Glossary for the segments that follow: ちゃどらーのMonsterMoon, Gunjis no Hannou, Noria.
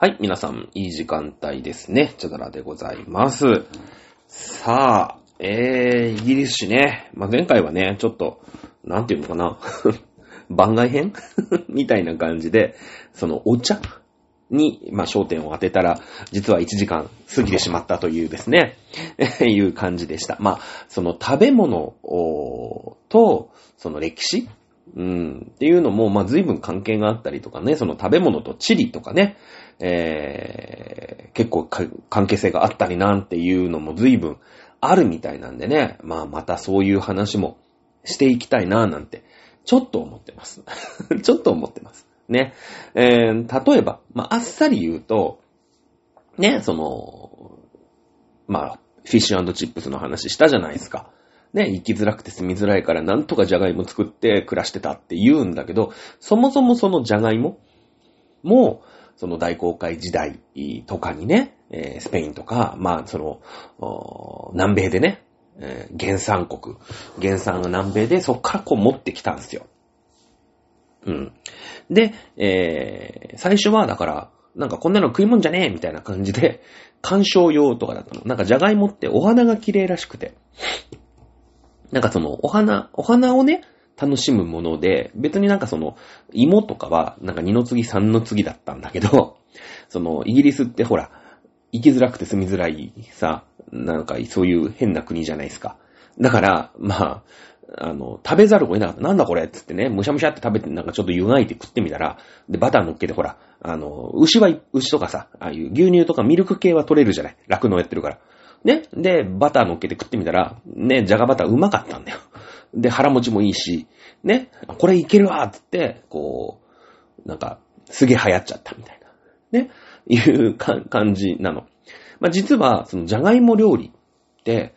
はい、皆さん、いい時間帯ですね。チャドラでございます。さあ、イギリス紙ね。まあ、前回はね、ちょっと、なんていうのかな。番外編みたいな感じで、その、お茶に、まあ、焦点を当てたら、実は1時間過ぎてしまったというですね、いう感じでした。まあ、その食べ物と、その歴史っていうのも、まあ、随分関係があったりとかね、その食べ物と地理とかね、結構関係性があったりなんていうのも随分あるみたいなんでね、まあ、またそういう話もしていきたいななんて、ちょっと思ってます。ちょっと思ってます。ね。例えば、まあ、あっさり言うと、ね、その、まあ、フィッシュ&チップスの話したじゃないですか。ね、生きづらくて住みづらいからなんとかジャガイモ作って暮らしてたって言うんだけど、そもそもそのジャガイモも、その大航海時代とかにね、スペインとか、まあその、南米でね、原産が南米でそっからこう持ってきたんですよ。うん。で、最初はだから、なんかこんなの食いもんじゃねえみたいな感じで、観賞用とかだったの。なんかジャガイモってお花が綺麗らしくて。なんかそのお花をね、楽しむもので、別になんかその、芋とかは、なんか二の次三の次だったんだけど、その、イギリスってほら、生きづらくて住みづらいさ、なんかそういう変な国じゃないですか。だから、まあ、食べざるを得なかった。なんだこれっつってね、むしゃむしゃって食べて、なんかちょっと湯がいて食ってみたら、で、バター乗っけてほら、牛とかさ、ああいう牛乳とかミルク系は取れるじゃない。酪農やってるから。ね。で、バター乗っけて食ってみたら、ね、じゃがバターうまかったんだよ。で、腹持ちもいいし、ね、これいけるわっつって、こう、なんか、すげえ流行っちゃったみたいな、ね、いう感じなの。まあ、実は、その、じゃがいも料理って、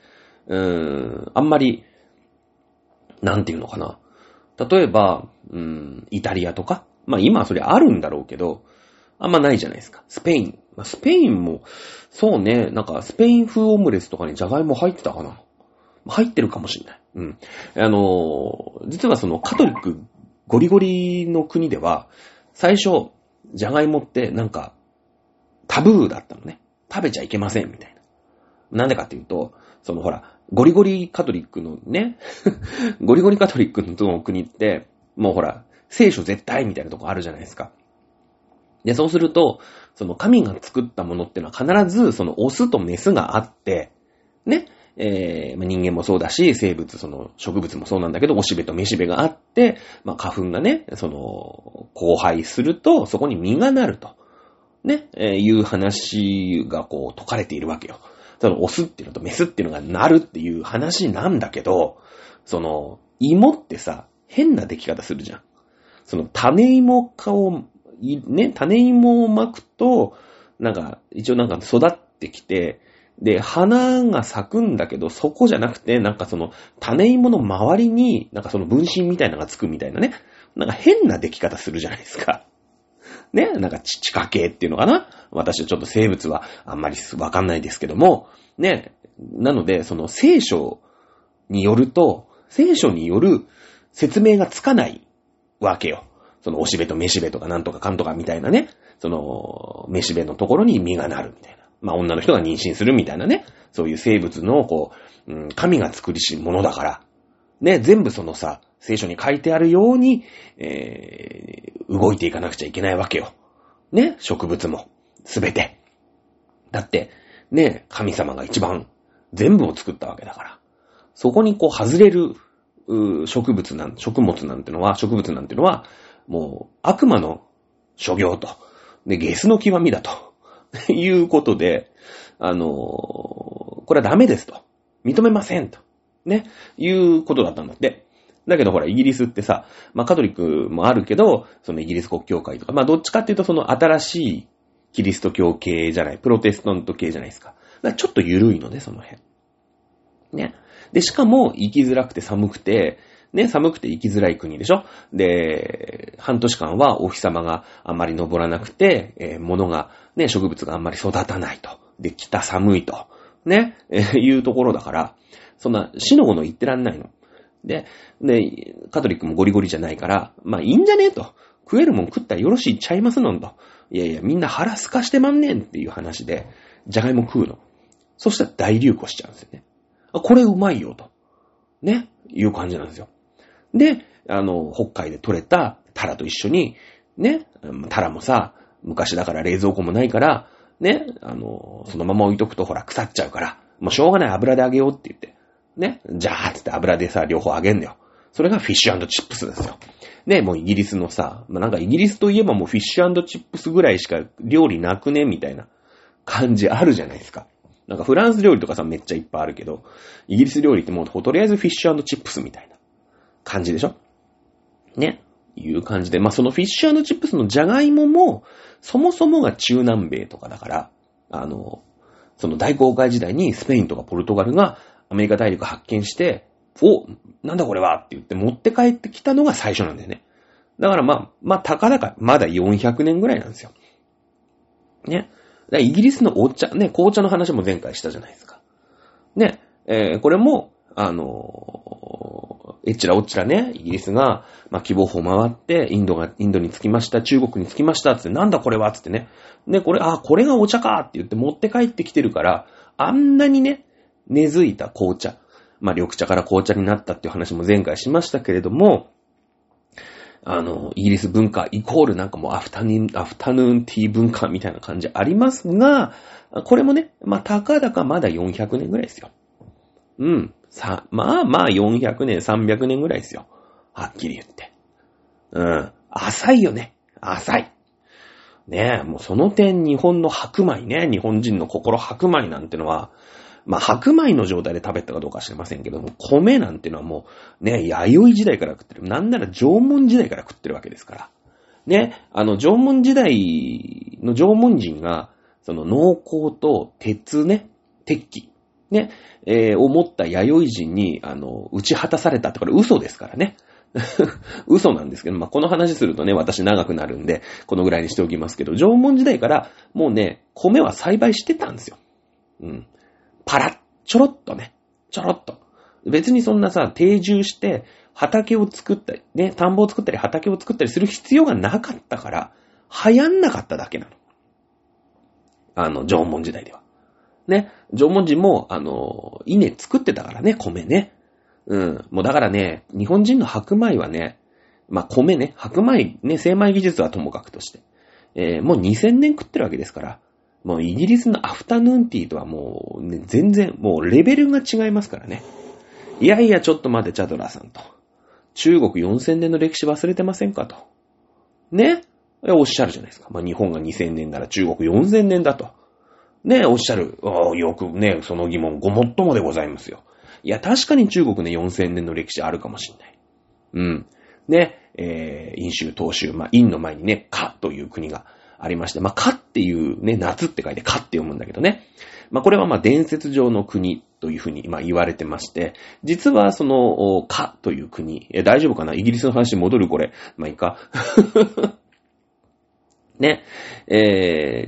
あんまり、なんていうのかな。例えば、イタリアとか、まあ、今はそれあるんだろうけど、あんまないじゃないですか。スペインも、そうね、なんかスペイン風オムレツとかにジャガイモ入ってたかな。入ってるかもしれない。うん。実はそのカトリックゴリゴリの国では、最初、ジャガイモってなんかタブーだったのね。食べちゃいけません、みたいな。なんでかっていうと、そのほら、ゴリゴリカトリックのね、ゴリゴリカトリックの国って、もうほら、聖書絶対みたいなとこあるじゃないですか。で、そうすると、その神が作ったものってのは必ずそのオスとメスがあって、ね、人間もそうだし、生物、その植物もそうなんだけど、おしべとめしべがあって、まあ花粉がね、その、交配すると、そこに実がなると、ね、いう話がこう解かれているわけよ。そのオスっていうのとメスっていうのがなるっていう話なんだけど、その、芋ってさ、変な出来方するじゃん。その種芋化を、ね、種芋をまくと、なんか、一応なんか育ってきて、で、花が咲くんだけど、そこじゃなくて、なんかその、種芋の周りに、なんかその分身みたいなのがつくみたいなね。なんか変な出来方するじゃないですか。ね、なんか地下系っていうのかな？私はちょっと生物はあんまりわかんないですけども、ね、なので、その聖書による説明がつかないわけよ。そのおしべとめしべとかなんとかかんとかみたいなね、そのめしべのところに実がなるみたいな、まあ女の人が妊娠するみたいなね、そういう生物のこう、神が作りしものだからね、全部そのさ、聖書に書いてあるように、動いていかなくちゃいけないわけよ。ね、植物もすべてだってね、神様が一番全部を作ったわけだから、そこにこう外れる植物なんてのはもう悪魔の所業と、で、ゲスの極みだということで、これはダメですと、認めませんとね、いうことだったんだって。だけどほらイギリスってさ、まあカトリックもあるけど、そのイギリス国教会とか、まあどっちかっていうとその新しいキリスト教系じゃない、プロテスタント系じゃないですか。だからちょっと緩いのね、その辺。ね。で、しかも生きづらくて寒くて。ね、寒くて生きづらい国でしょ。で、半年間はお日様があまり昇らなくて、物が、ね、植物があんまり育たないと。で、北寒いと。ね、いうところだから、そんな、死のもの言ってらんないの。で、カトリックもゴリゴリじゃないから、まあいいんじゃねえと。食えるもん食ったらよろしいっちゃいますのんと。いやいや、みんな腹すかしてまんねんっていう話で、じゃがいも食うの。そしたら大流行しちゃうんですよね。あ、これうまいよと。ね。いう感じなんですよ。で、北海で採れたタラと一緒に、ね。タラもさ、昔だから冷蔵庫もないから、ね。そのまま置いとくとほら腐っちゃうから、もうしょうがない油で揚げようって言って。ね。じゃあって言って油でさ、両方揚げんだよ。それがフィッシュ&チップスですよ。ね、もうイギリスのさ、まあ、なんかイギリスといえばもうフィッシュ&チップスぐらいしか料理なくねみたいな感じあるじゃないですか。なんかフランス料理とかさめっちゃいっぱいあるけど、イギリス料理ってもうとりあえずフィッシュ&チップスみたいな感じでしょ。ね、いう感じで、まあ、そのフィッシュ&チップスのジャガイモもそもそもが中南米とかだから、その大航海時代にスペインとかポルトガルがアメリカ大陸発見して。お、なんだこれはって言って持って帰ってきたのが最初なんだよね。だからまあ、たかだか、まだ400年ぐらいなんですよ。ね。だからイギリスのお茶、ね、紅茶の話も前回したじゃないですか。ね。これも、えっちらおっちらね、イギリスが、まあ、希望法回って、インドに着きました、中国に着きましたって、なんだこれはってね。で、これがお茶かって言って持って帰ってきてるから、あんなにね、根付いた紅茶。まあ、緑茶から紅茶になったっていう話も前回しましたけれども、イギリス文化イコールなんかもうアフタヌーンティー文化みたいな感じありますが、これもね、まあ、たかだかまだ400年ぐらいですよ。うん。まあ、400年、300年ぐらいですよ。はっきり言って。うん。浅いよね。浅い。ねえ、もうその点日本の白米ね、日本人の心白米なんてのは、まあ、白米の状態で食べたかどうか知りませんけども、米なんてのはもう、ね、弥生時代から食ってる。なんなら縄文時代から食ってるわけですから。ね、縄文時代の縄文人が、その農耕と鉄ね、鉄器、ね、を持った弥生人に、打ち果たされたってこれ嘘ですからね。嘘なんですけど、まあ、この話するとね、私長くなるんで、このぐらいにしておきますけど、縄文時代からもうね、米は栽培してたんですよ。うん。パラッ、ちょろっとね、ちょろっと。別にそんなさ、定住して、畑を作ったり、ね、田んぼを作ったり、畑を作ったりする必要がなかったから、流行んなかっただけなの。縄文時代では。ね、縄文人も、稲作ってたからね、米ね。うん、もうだからね、日本人の白米はね、まあ、米ね、白米ね、精米技術はともかくとして、もう2000年食ってるわけですから、もうイギリスのアフタヌーンティーとはもう、ね、全然、もうレベルが違いますからね。いやいや、ちょっと待って、チャドラーさんと。中国4000年の歴史忘れてませんかと。ね？おっしゃるじゃないですか。まあ、日本が2000年なら中国4000年だと。ね、おっしゃる。よくね、その疑問、ごもっともでございますよ。いや、確かに中国ね、4000年の歴史あるかもしれない。うん。ね、殷州、東州、まあ、殷の前にね、夏という国が、ありまして、まあ、かっていうね、夏って書いてかって読むんだけどね。まあ、これはまあ、伝説上の国というふうに今言われてまして、実はその、かという国、大丈夫かな？イギリスの話に戻るこれ。まあ、いいか。ね、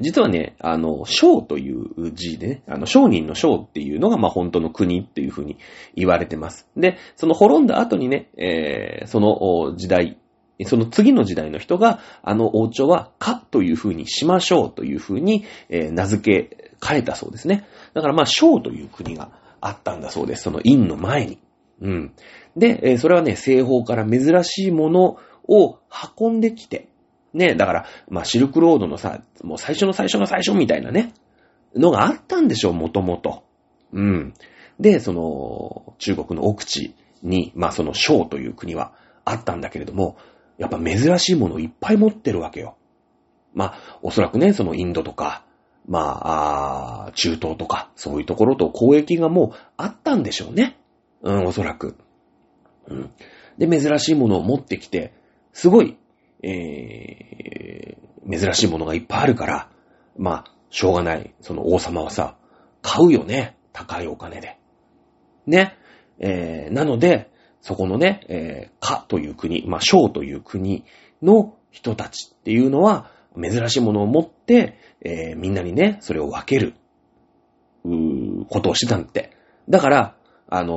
実はね、商という字でね、商人の商っていうのがまあ、本当の国っていうふうに言われてます。で、その滅んだ後にね、その時代、その次の時代の人が、王朝は、かという風にしましょうという風に、名付け変えたそうですね。だからまあ、商という国があったんだそうです。その殷の前に。うん。で、それはね、西方から珍しいものを運んできて、ね、だから、まあ、シルクロードのさ、もう最初の最初の最初みたいなね、のがあったんでしょう、もともと。うん。で、その、中国の奥地に、まあ、その商という国はあったんだけれども、やっぱ珍しいものをいっぱい持ってるわけよ。まあ、おそらくね、そのインドとか、まあ、中東とか、そういうところと交易がもうあったんでしょうね。うん、おそらく。うん。で、珍しいものを持ってきて、すごい、珍しいものがいっぱいあるから、まあ、しょうがない、その王様はさ、買うよね。高いお金で。ね。なので、そこのね、かという国、まあ、商という国の人たちっていうのは、珍しいものを持って、みんなにね、それを分ける、ことをしてたんって。だから、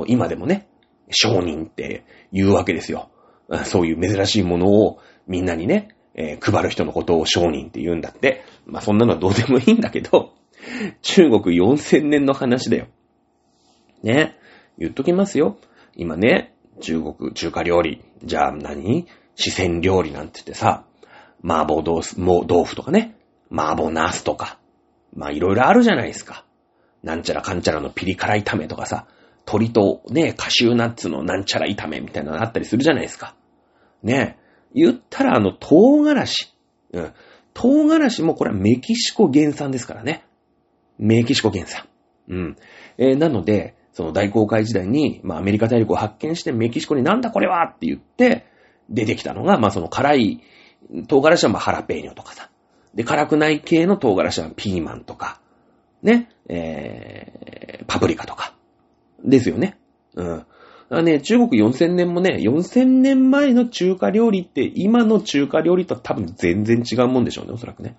今でもね、商人って言うわけですよ。そういう珍しいものをみんなにね、配る人のことを商人って言うんだって。まあ、そんなのはどうでもいいんだけど、中国4000年の話だよ。ね。言っときますよ。今ね、中国、中華料理、じゃあ何？四川料理なんて言ってさ、麻婆豆腐とかね、麻婆茄子とか、まあいろいろあるじゃないですか。なんちゃらかんちゃらのピリ辛炒めとかさ、鶏とね、カシューナッツのなんちゃら炒めみたいなのあったりするじゃないですか。ねえ。言ったら唐辛子。うん。唐辛子もこれはメキシコ原産ですからね。メキシコ原産。うん。なので、その大航海時代に、まあアメリカ大陸を発見してメキシコになんだこれはって言って出てきたのが、まあその辛い唐辛子はまあハラペーニョとかさ。で、辛くない系の唐辛子はピーマンとか、ね、パプリカとか。ですよね。うん。ね、中国4000年もね、4000年前の中華料理って今の中華料理とは多分全然違うもんでしょうね、おそらくね。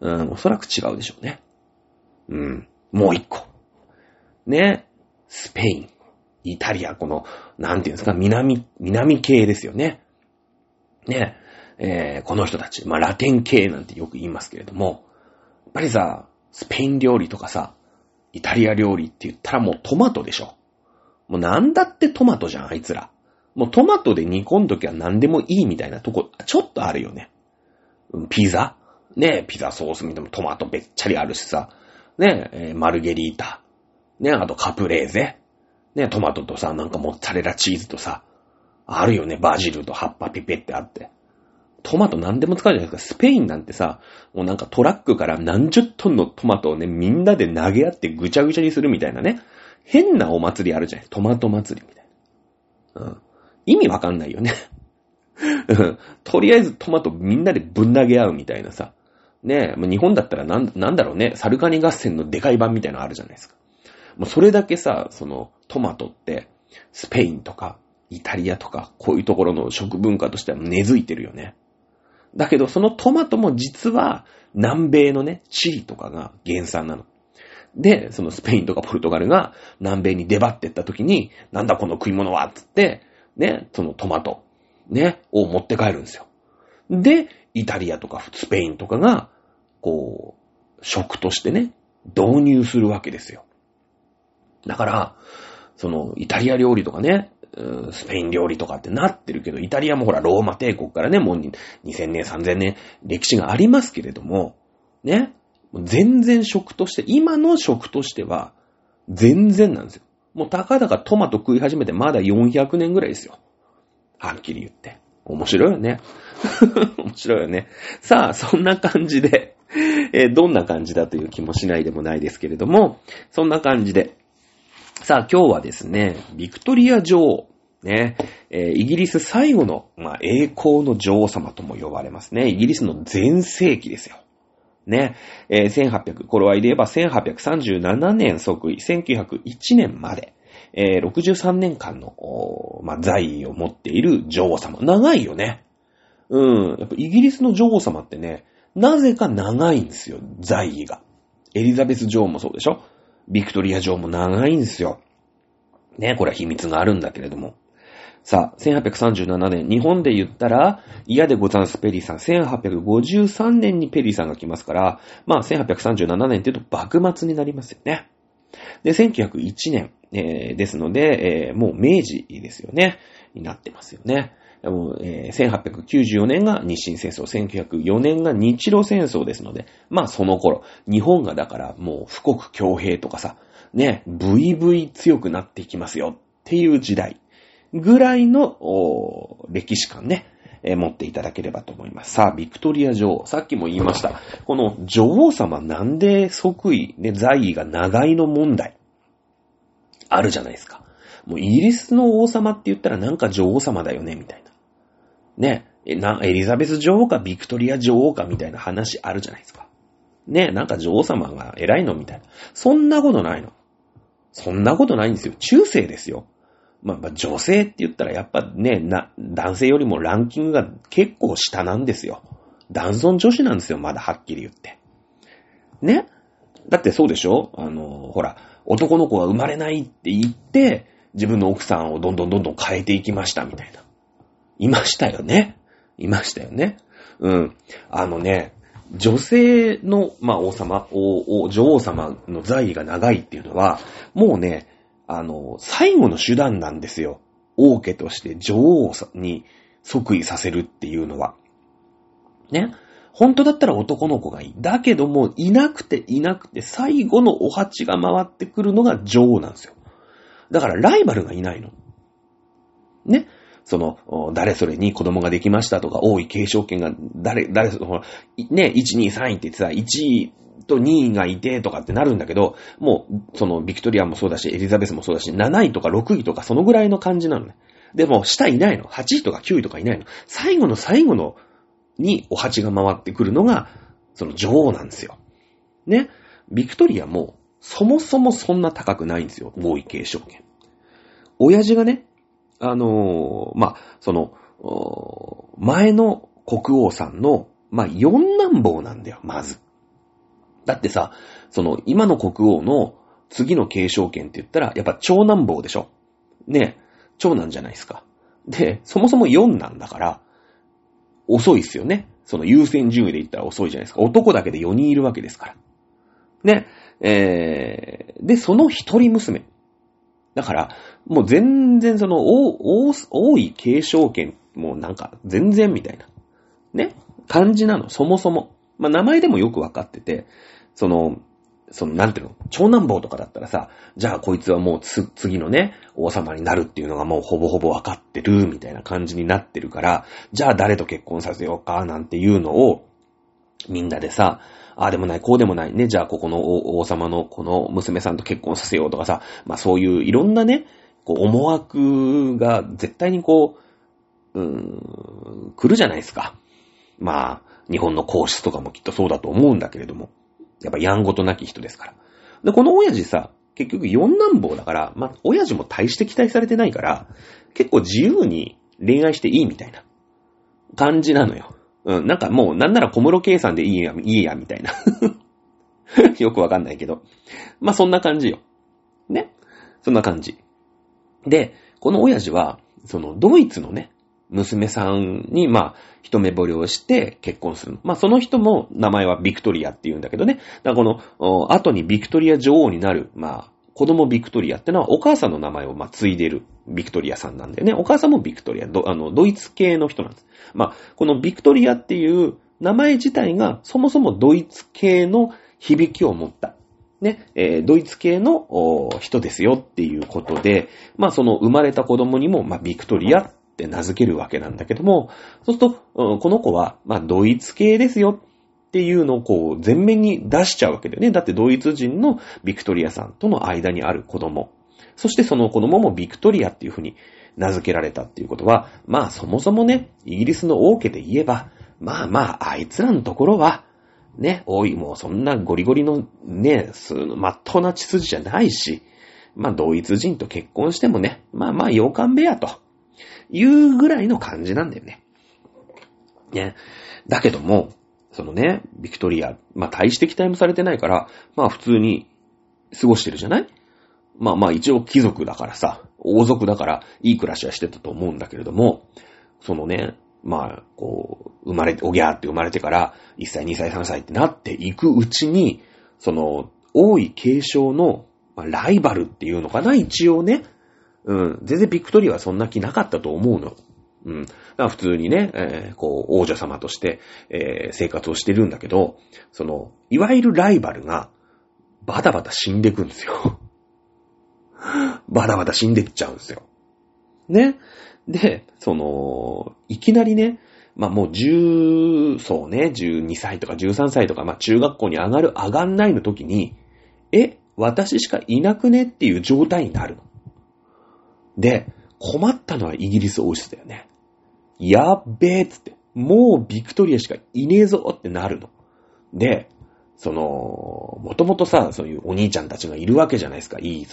うん、おそらく違うでしょうね。うん、もう一個。ね、スペイン、イタリア、この、なんていうんですか、南系ですよね。ね、この人たち、まあラテン系なんてよく言いますけれども、やっぱりさ、スペイン料理とかさ、イタリア料理って言ったらもうトマトでしょ。もうなんだってトマトじゃん、あいつら。もうトマトで煮込んどきゃ何でもいいみたいなとこ、ちょっとあるよね。ピザね、ピザソースみたいなトマトべっちゃりあるしさ。ね、マルゲリータ。ね、あとカプレーゼ。ね、トマトとさ、なんかモッツァレラチーズとさ。あるよね、バジルと葉っぱピペってあって。トマト何でも使うじゃないですか。スペインなんてさ、もうなんかトラックから何十トンのトマトをね、みんなで投げ合ってぐちゃぐちゃにするみたいなね。変なお祭りあるじゃない。トマト祭りみたいな。うん。意味わかんないよね。うん。とりあえずトマトみんなでぶん投げ合うみたいなさ。ねえ、もう日本だったらなんだろうね。サルカニ合戦のでかい版みたいなのあるじゃないですか。もうそれだけさ、そのトマトってスペインとかイタリアとかこういうところの食文化としては根付いてるよね。だけどそのトマトも実は南米のね、チリとかが原産なの。で、そのスペインとかポルトガルが南米に出張ってった時に、なんだこの食い物はっつって、ね、そのトマト、ね、を持って帰るんですよ。で、イタリアとかスペインとかが、こう、食としてね、導入するわけですよ。だから、そのイタリア料理とかね、スペイン料理とかってなってるけど、イタリアもほらローマ帝国からね、もう2000年、3000年歴史がありますけれども、ね、全然食として、今の食としては、全然なんですよ。もうたかだかトマト食い始めてまだ400年ぐらいですよ。はっきり言って。面白いよね。面白いよね。さあ、そんな感じで、どんな感じだという気もしないでもないですけれども、そんな感じで。さあ、今日はですね、ビクトリア女王。ね、イギリス最後の、まあ、栄光の女王様とも呼ばれますね。イギリスの全盛期ですよ。ね、これは言えば1837年即位、1901年まで、63年間の、まあ、在位を持っている女王様。長いよね。うん。やっぱイギリスの女王様ってね、なぜか長いんですよ、在位が。エリザベス女王もそうでしょ？ビクトリア女王も長いんですよ。ね、これは秘密があるんだけれども。さあ、1837年、日本で言ったら、嫌でござんすペリーさん、1853年にペリーさんが来ますから、まあ、1837年って言うと幕末になりますよね。で、1901年、ですので、もう明治ですよね、になってますよね。もう1894年が日清戦争、1904年が日露戦争ですので、まあその頃、日本がだからもう富国強兵とかさ、ね、ブイブイ強くなっていきますよっていう時代ぐらいの歴史観ね、持っていただければと思います。さあ、ビクトリア女王、さっきも言いました。この女王様なんで即位、ね、在位が長いの問題、あるじゃないですか。もうイギリスの王様って言ったらなんか女王様だよね、みたいな。ね、エリザベス女王かビクトリア女王かみたいな話あるじゃないですか。ね、なんか女王様が偉いのみたいな。そんなことないの。そんなことないんですよ。中世ですよ。まあ、まあ女性って言ったらやっぱね、男性よりもランキングが結構下なんですよ。男尊女子なんですよ、まだはっきり言って。ね？だってそうでしょ？ほら、男の子は生まれないって言って、自分の奥さんをどんどん変えていきましたみたいな。いましたよね。いましたよね。うん。女性の、まあ、女王様の在位が長いっていうのは、もうね、最後の手段なんですよ。王家として女王に即位させるっていうのは。ね。本当だったら男の子がいい。だけども、いなくて、最後のお鉢が回ってくるのが女王なんですよ。だから、ライバルがいないの。ね。誰それに子供ができましたとか、王位継承権が誰その、ね、1、2、3位ってさ、1位と2位がいてとかってなるんだけど、もう、ビクトリアもそうだし、エリザベスもそうだし、7位とか6位とか、そのぐらいの感じなのね。でも、下いないの。8位とか9位とかいないの。最後の、にお鉢が回ってくるのが、女王なんですよ。ね。ビクトリアも、そもそもそんな高くないんですよ。王位継承権。親父がね、まあ、前の国王さんの、まあ、四男坊なんだよ、まず。だってさ、今の国王の次の継承権って言ったら、やっぱ長男坊でしょ。ね。長男じゃないですか。で、そもそも四男だから、遅いっすよね。優先順位で言ったら遅いじゃないですか。男だけで4人いるわけですから。ね。で、その一人娘。だから、もう全然王位継承権、もうなんか全然みたいな、ね、感じなの、そもそも。まあ、名前でもよくわかってて、なんていうの、長男坊とかだったらさ、じゃあこいつはもう次のね、王様になるっていうのがもうほぼほぼわかってる、みたいな感じになってるから、じゃあ誰と結婚させようか、なんていうのを、みんなでさ、ああでもない、こうでもないね、じゃあここの王様のこの娘さんと結婚させようとかさ、まあそういういろんなね、思惑が絶対に来るじゃないですか。まあ、日本の皇室とかもきっとそうだと思うんだけれども、やっぱやんごとなき人ですから。で、この親父さ、結局四男坊だから、まあ親父も大して期待されてないから、結構自由に恋愛していいみたいな感じなのよ。うん、なんかもうなんなら小室圭さんでいいや、みたいな。よくわかんないけど。まあそんな感じよ。ね。そんな感じ。で、この親父は、ドイツのね、娘さんに、まあ、一目惚れをして結婚するの。まあその人も名前はビクトリアって言うんだけどね。だから後にビクトリア女王になる、まあ、子供ビクトリアってのはお母さんの名前をまあ継いでるビクトリアさんなんだよね。お母さんもビクトリア、ドイツ系の人なんです。まあ、このビクトリアっていう名前自体がそもそもドイツ系の響きを持った。ね、ドイツ系の人ですよっていうことで、まあ生まれた子供にもまあビクトリアって名付けるわけなんだけども、そうすると、この子はまあドイツ系ですよ。っていうのを前面に出しちゃうわけだよね。だってドイツ人のビクトリアさんとの間にある子供。そしてその子供もビクトリアっていうふうに名付けられたっていうことは、まあそもそもね、イギリスの王家で言えば、まあまああいつらのところは、ね、もうそんなゴリゴリのね、まっとうな血筋じゃないし、まあドイツ人と結婚してもね、まあまあ洋館部屋というぐらいの感じなんだよね。ね。だけども、ね、ビクトリア、まあ、大して期待もされてないから、まあ、普通に過ごしてるじゃない？まあまあ、一応貴族だからさ、王族だから、いい暮らしはしてたと思うんだけれども、ね、まあ、おぎゃーって生まれてから、1歳、2歳、3歳ってなっていくうちに、王位継承の、まあ、ライバルっていうのかな、一応ね。うん、全然ビクトリアはそんな気なかったと思うの。うん。だから普通にね、王女様として、生活をしてるんだけど、いわゆるライバルが、バタバタ死んでいくんですよ。バタバタ死んでっちゃうんですよ。ね。で、いきなりね、まあ、もう12歳とか13歳とか、まあ、中学校に上がんないの時に、私しかいなくねっていう状態になるの。で、困ったのはイギリス王室だよね。やっべーっつって、もうビクトリアしかいねえぞってなるの。で、もともとさ、そういうお兄ちゃんたちがいるわけじゃないですか。いい、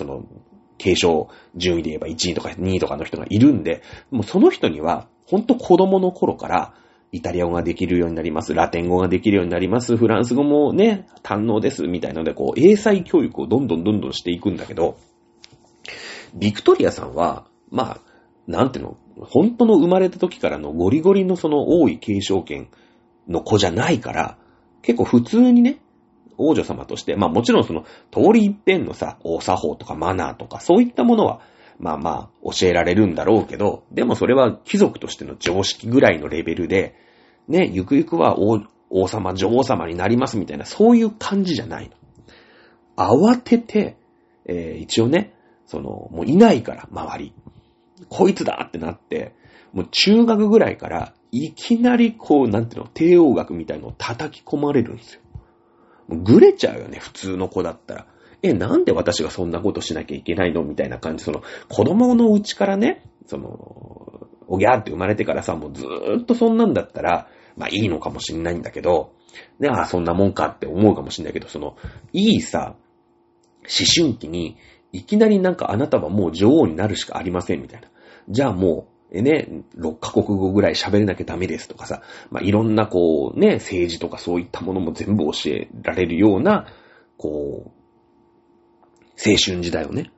継承順位で言えば1位とか2位とかの人がいるんで、もうその人には、ほんと子供の頃から、イタリア語ができるようになります。ラテン語ができるようになります。フランス語もね、堪能です。みたいなので、英才教育をどんどんしていくんだけど、ビクトリアさんは、まあ、なんていうの、本当の生まれた時からのゴリゴリの王位継承権の子じゃないから、結構普通にね、王女様として、まあもちろんその通り一遍のさ、お作法とかマナーとかそういったものは、まあまあ教えられるんだろうけど、でもそれは貴族としての常識ぐらいのレベルで、ね、ゆくゆくは王様、女王様になりますみたいな、そういう感じじゃないの。慌てて、一応ね、その、もういないから、周り。こいつだってなって、もう中学ぐらいから、いきなりこう、なんていうの、帝王学みたいのを叩き込まれるんですよ。ぐれちゃうよね、普通の子だったら。なんで私がそんなことしなきゃいけないのみたいな感じ。その、子供のうちからね、その、おぎゃーって生まれてからさ、もうずーっとそんなんだったら、まあいいのかもしんないんだけど、ね、ああ、そんなもんかって思うかもしんないけど、その、いいさ、思春期に、いきなりなんかあなたはもう女王になるしかありませんみたいな。じゃあもう、6カ国語ぐらい喋れなきゃダメですとかさ、まあいろんなこうね、政治とかそういったものも全部教えられるような、こう、青春時代をね、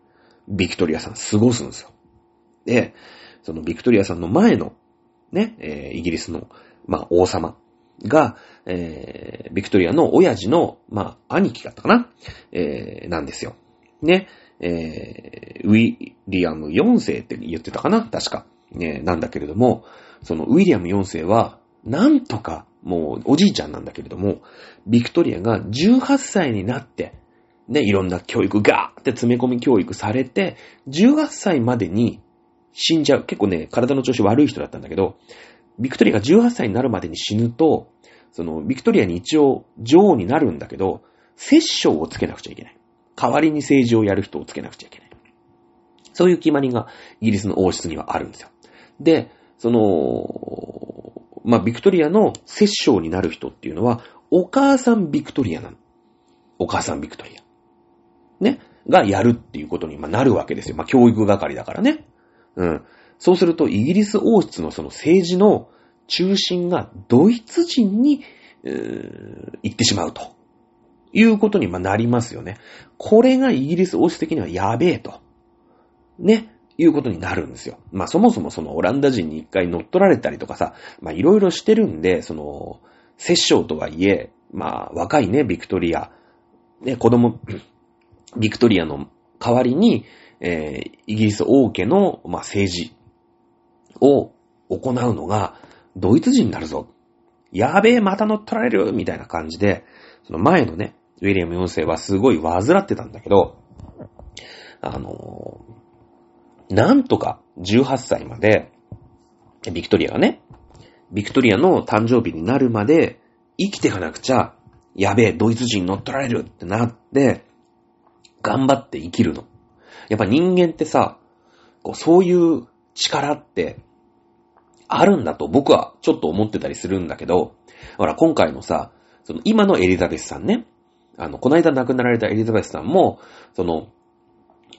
ビクトリアさん過ごすんですよ。で、そのビクトリアさんの前の、ね、イギリスの、まあ王様が、ビクトリアの親父の、まあ兄貴だったかな、なんですよ。ね。ウィリアム4世って言ってたかな確か、なんだけれども、そのウィリアム4世はなんとかもうおじいちゃんなんだけれども、ビクトリアが18歳になってね、いろんな教育ガーって詰め込み教育されて18歳までに死んじゃう。結構ね、体の調子悪い人だったんだけど、ビクトリアが18歳になるまでに死ぬと、そのビクトリアに一応女王になるんだけど、摂政をつけなくちゃいけない。代わりに政治をやる人をつけなくちゃいけない。そういう決まりがイギリスの王室にはあるんですよ。で、その、まあ、ビクトリアの摂政になる人っていうのは、お母さんビクトリアなの。お母さんビクトリア。ね。がやるっていうことになるわけですよ。まあ、教育係だからね。うん。そうすると、イギリス王室のその政治の中心がドイツ人に、行ってしまうと。いうことになりますよね。これがイギリス王室的にはやべえと。ね。いうことになるんですよ。まあそもそもそのオランダ人に一回乗っ取られたりとかさ、まあいろいろしてるんで、その、摂政とはいえ、まあ若いね、ビクトリア、ね、子供、ビクトリアの代わりに、イギリス王家の、まあ、政治を行うのがドイツ人になるぞ。やべえ、また乗っ取られるみたいな感じで、その前のね、ウィリアム4世はすごい患ってたんだけど、なんとか18歳まで、ビクトリアがね、ビクトリアの誕生日になるまで生きていかなくちゃ、やべえ、ドイツ人乗っ取られるってなって、頑張って生きるの。やっぱ人間ってさ、こうそういう力って、あるんだと僕はちょっと思ってたりするんだけど、ほら今回のさ、その今のエリザベスさんね、この間亡くなられたエリザベスさんも、その、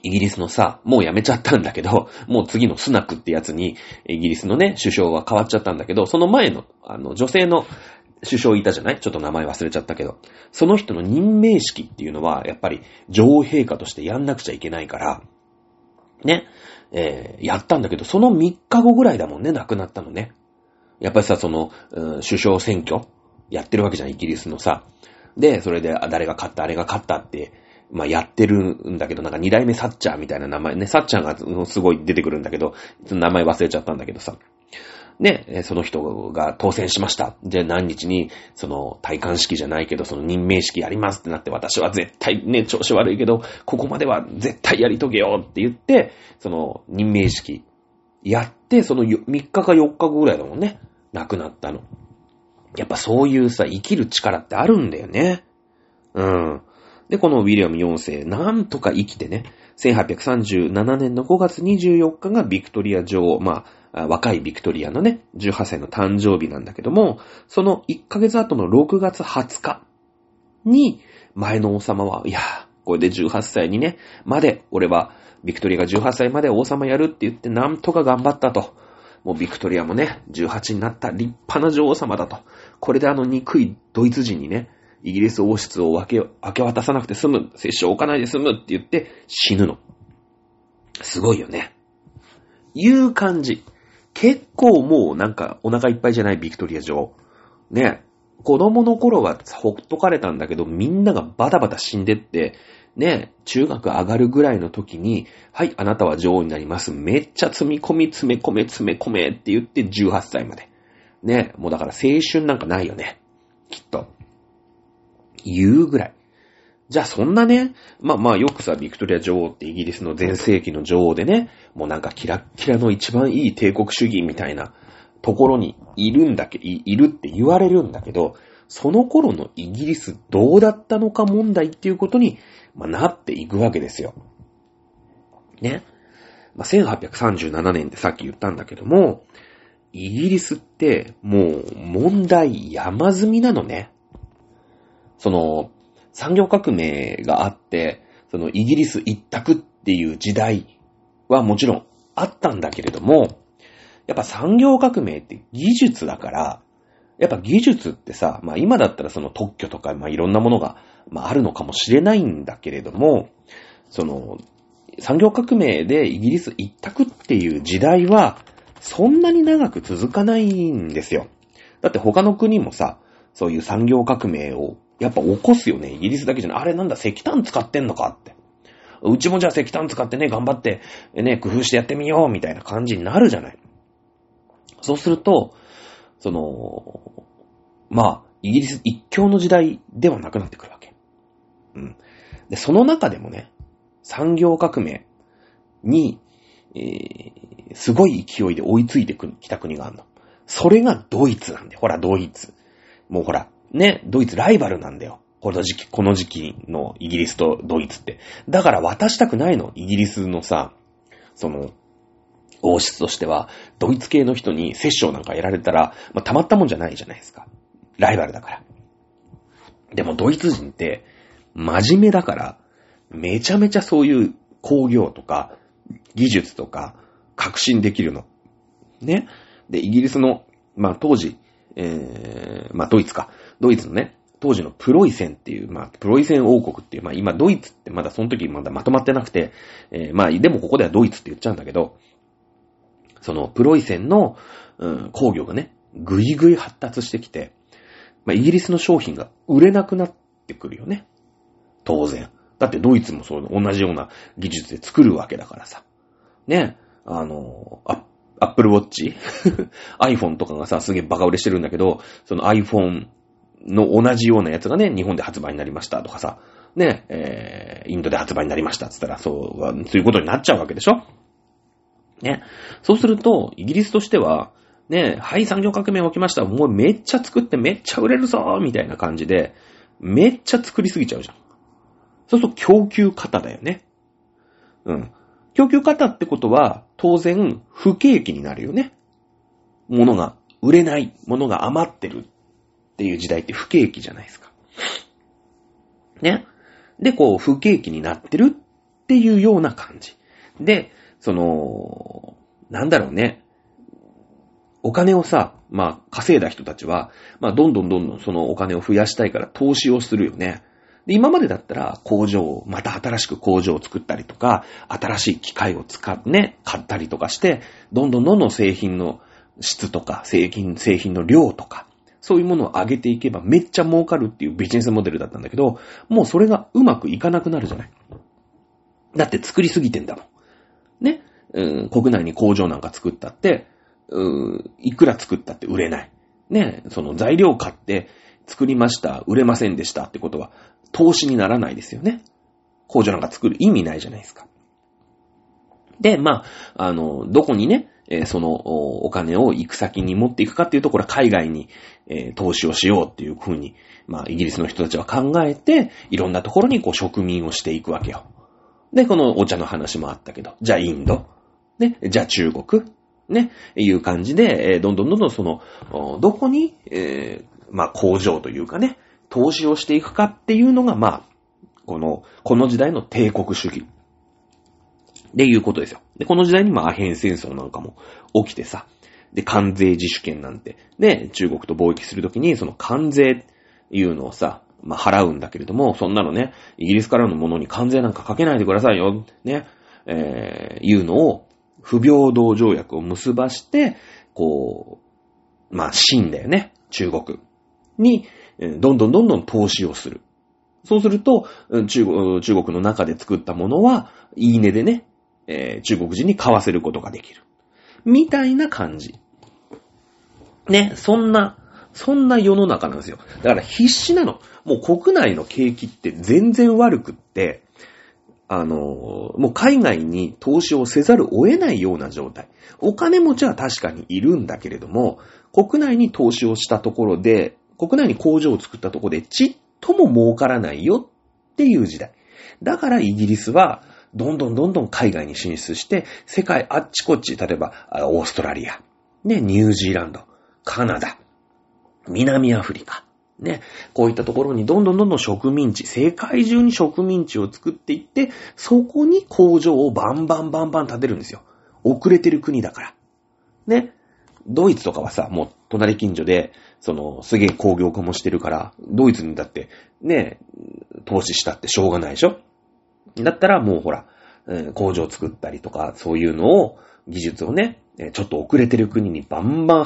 イギリスのさ、もう辞めちゃったんだけど、もう次のスナクってやつに、イギリスのね、首相は変わっちゃったんだけど、その前の、女性の首相いたじゃない？ちょっと名前忘れちゃったけど、その人の任命式っていうのは、やっぱり女王陛下としてやんなくちゃいけないから、ね、やったんだけど、その3日後ぐらいだもんね、亡くなったのね。やっぱりさ、その、首相選挙やってるわけじゃん、イギリスのさ。で、それで、誰が勝った、あれが勝ったって、まあ、やってるんだけど、なんか2代目サッチャーみたいな名前ね、サッチャーがすごい出てくるんだけど、名前忘れちゃったんだけどさ。で、その人が当選しました。で、何日に、その、戴冠式じゃないけど、その任命式やりますってなって、私は絶対ね、調子悪いけど、ここまでは絶対やり遂げようって言って、その、任命式やって、その3日か4日ぐらいだもんね、亡くなったの。やっぱそういうさ、生きる力ってあるんだよね。うん。で、このウィリアム4世、なんとか生きてね、1837年の5月24日がビクトリア女王、まあ、若いビクトリアのね、18歳の誕生日なんだけども、その1ヶ月後の6月20日に、前の王様は、いや、これで18歳にね、まで、俺は、ビクトリアが18歳まで王様やるって言って、なんとか頑張ったと。もうビクトリアもね、18になった立派な女王様だと。これで憎いドイツ人にね、イギリス王室を明け渡さなくて済む、摂政を置かないで済むって言って死ぬの。すごいよね。いう感じ。結構もうなんかお腹いっぱいじゃないビクトリア女王。ね、子供の頃はほっとかれたんだけど、みんながバタバタ死んでって、ね、中学上がるぐらいの時に、はい、あなたは女王になります。めっちゃ積み込み、詰め込めって言って18歳まで。ね、もうだから青春なんかないよね。きっと。言うぐらい。じゃあそんなね、まあよくさ、ビクトリア女王ってイギリスの前世紀の女王でね、もうなんかキラッキラの一番いい帝国主義みたいなところにいるって言われるんだけど、その頃のイギリスどうだったのか問題っていうことに、まあ、なっていくわけですよ。ね。まあ、1837年ってさっき言ったんだけども、イギリスってもう問題山積みなのね。その、産業革命があって、そのイギリス一択っていう時代はもちろんあったんだけれども、やっぱ産業革命って技術だから、やっぱ技術ってさ、まあ今だったらその特許とか、まあいろんなものが、まああるのかもしれないんだけれども、その産業革命でイギリス一択っていう時代はそんなに長く続かないんですよ。だって他の国もさ、そういう産業革命をやっぱ起こすよね。イギリスだけじゃない。あれなんだ、石炭使ってんのかって。うちもじゃあ石炭使ってね、頑張ってね、工夫してやってみようみたいな感じになるじゃない。そうすると、その、まあ、イギリス一強の時代ではなくなってくるわけ。うん。で、その中でもね、産業革命に、すごい勢いで追いついてきた国があるの。それがドイツなんで、ほらドイツ。もうほら、ね、ドイツライバルなんだよ。この時期のイギリスとドイツって。だから渡したくないの。イギリスのさ、その、王室としては、ドイツ系の人に摂政なんかやられたら、まあ、たまったもんじゃないじゃないですか。ライバルだから。でもドイツ人って、真面目だから、めちゃめちゃそういう工業とか、技術とか、革新できるの。ね。で、イギリスの、まあ当時、まあドイツか。ドイツのね、当時のプロイセンっていう、まあ、プロイセン王国っていう、まあ今ドイツってまだその時まだまとまってなくて、まあでもここではドイツって言っちゃうんだけど、そのプロイセンの、工業がね、ぐいぐい発達してきて、まあイギリスの商品が売れなくなってくるよね。当然。だってドイツもそう、同じような技術で作るわけだからさ。ね、Apple Watch iPhone とかがさ、すげえバカ売れしてるんだけど、その iPhone の同じようなやつがね、日本で発売になりましたとかさ、ね、インドで発売になりましたって言ったら、そういうことになっちゃうわけでしょ。ね。そうすると、イギリスとしては、ね、はい、産業革命起きました。もうめっちゃ作ってめっちゃ売れるぞみたいな感じで、めっちゃ作りすぎちゃうじゃん。そうすると供給型だよね。うん。供給型ってことは、当然、不景気になるよね。物が売れない、物が余ってるっていう時代って不景気じゃないですか。ね。で、こう、不景気になってるっていうような感じ。で、その、なんだろうね。お金をさ、まあ、稼いだ人たちは、まあ、どんどんそのお金を増やしたいから投資をするよね。で、今までだったら工場を、また新しく工場を作ったりとか、新しい機械を買ったりとかして、どんどん製品の質とか、製品の量とか、そういうものを上げていけばめっちゃ儲かるっていうビジネスモデルだったんだけど、もうそれがうまくいかなくなるじゃない。だって作りすぎてんだもん。ね、国内に工場なんか作ったって、いくら作ったって売れない。ね、その材料買って作りました、売れませんでしたってことは、投資にならないですよね。工場なんか作る意味ないじゃないですか。で、まあ、どこにね、そのお金を行く先に持っていくかっていうところは海外に、投資をしようっていうふうに、まあ、イギリスの人たちは考えて、いろんなところにこう植民をしていくわけよ。で、このお茶の話もあったけど、じゃあインド、ね、じゃあ中国、ね、いう感じで、どんどんその、どこに、まあ、工場というかね、投資をしていくかっていうのが、まあ、この時代の帝国主義。でいうことですよ。で、この時代にまあ、アヘン戦争なんかも起きてさ。で、関税自主権なんて、ね、中国と貿易するときに、その関税っていうのをさ、まあ、払うんだけれども、そんなのね、イギリスからのものに関税なんかかけないでくださいよ、ね、いうのを、不平等条約を結ばして、こう、まあ、清だよね、中国。にどんどん投資をする。そうすると中国の中で作ったものはいいねでね、中国人に買わせることができるみたいな感じね。そんな世の中なんですよ。だから必死なの。もう国内の景気って全然悪くって、もう海外に投資をせざるを得ないような状態。お金持ちは確かにいるんだけれども、国内に投資をしたところで、国内に工場を作ったところでちっとも儲からないよっていう時代。だからイギリスはどんどん海外に進出して、世界あっちこっち、例えばオーストラリア、ね、ニュージーランド、カナダ、南アフリカ。ね。こういったところにどんどん植民地、世界中に植民地を作っていって、そこに工場をバンバン建てるんですよ。遅れてる国だから。ね。ドイツとかはさ、もう隣近所で、すげえ工業化もしてるから、ドイツにだって、ね、投資したってしょうがないでしょ？だったらもうほら、工場作ったりとか、そういうのを、技術をね、ちょっと遅れてる国にバン入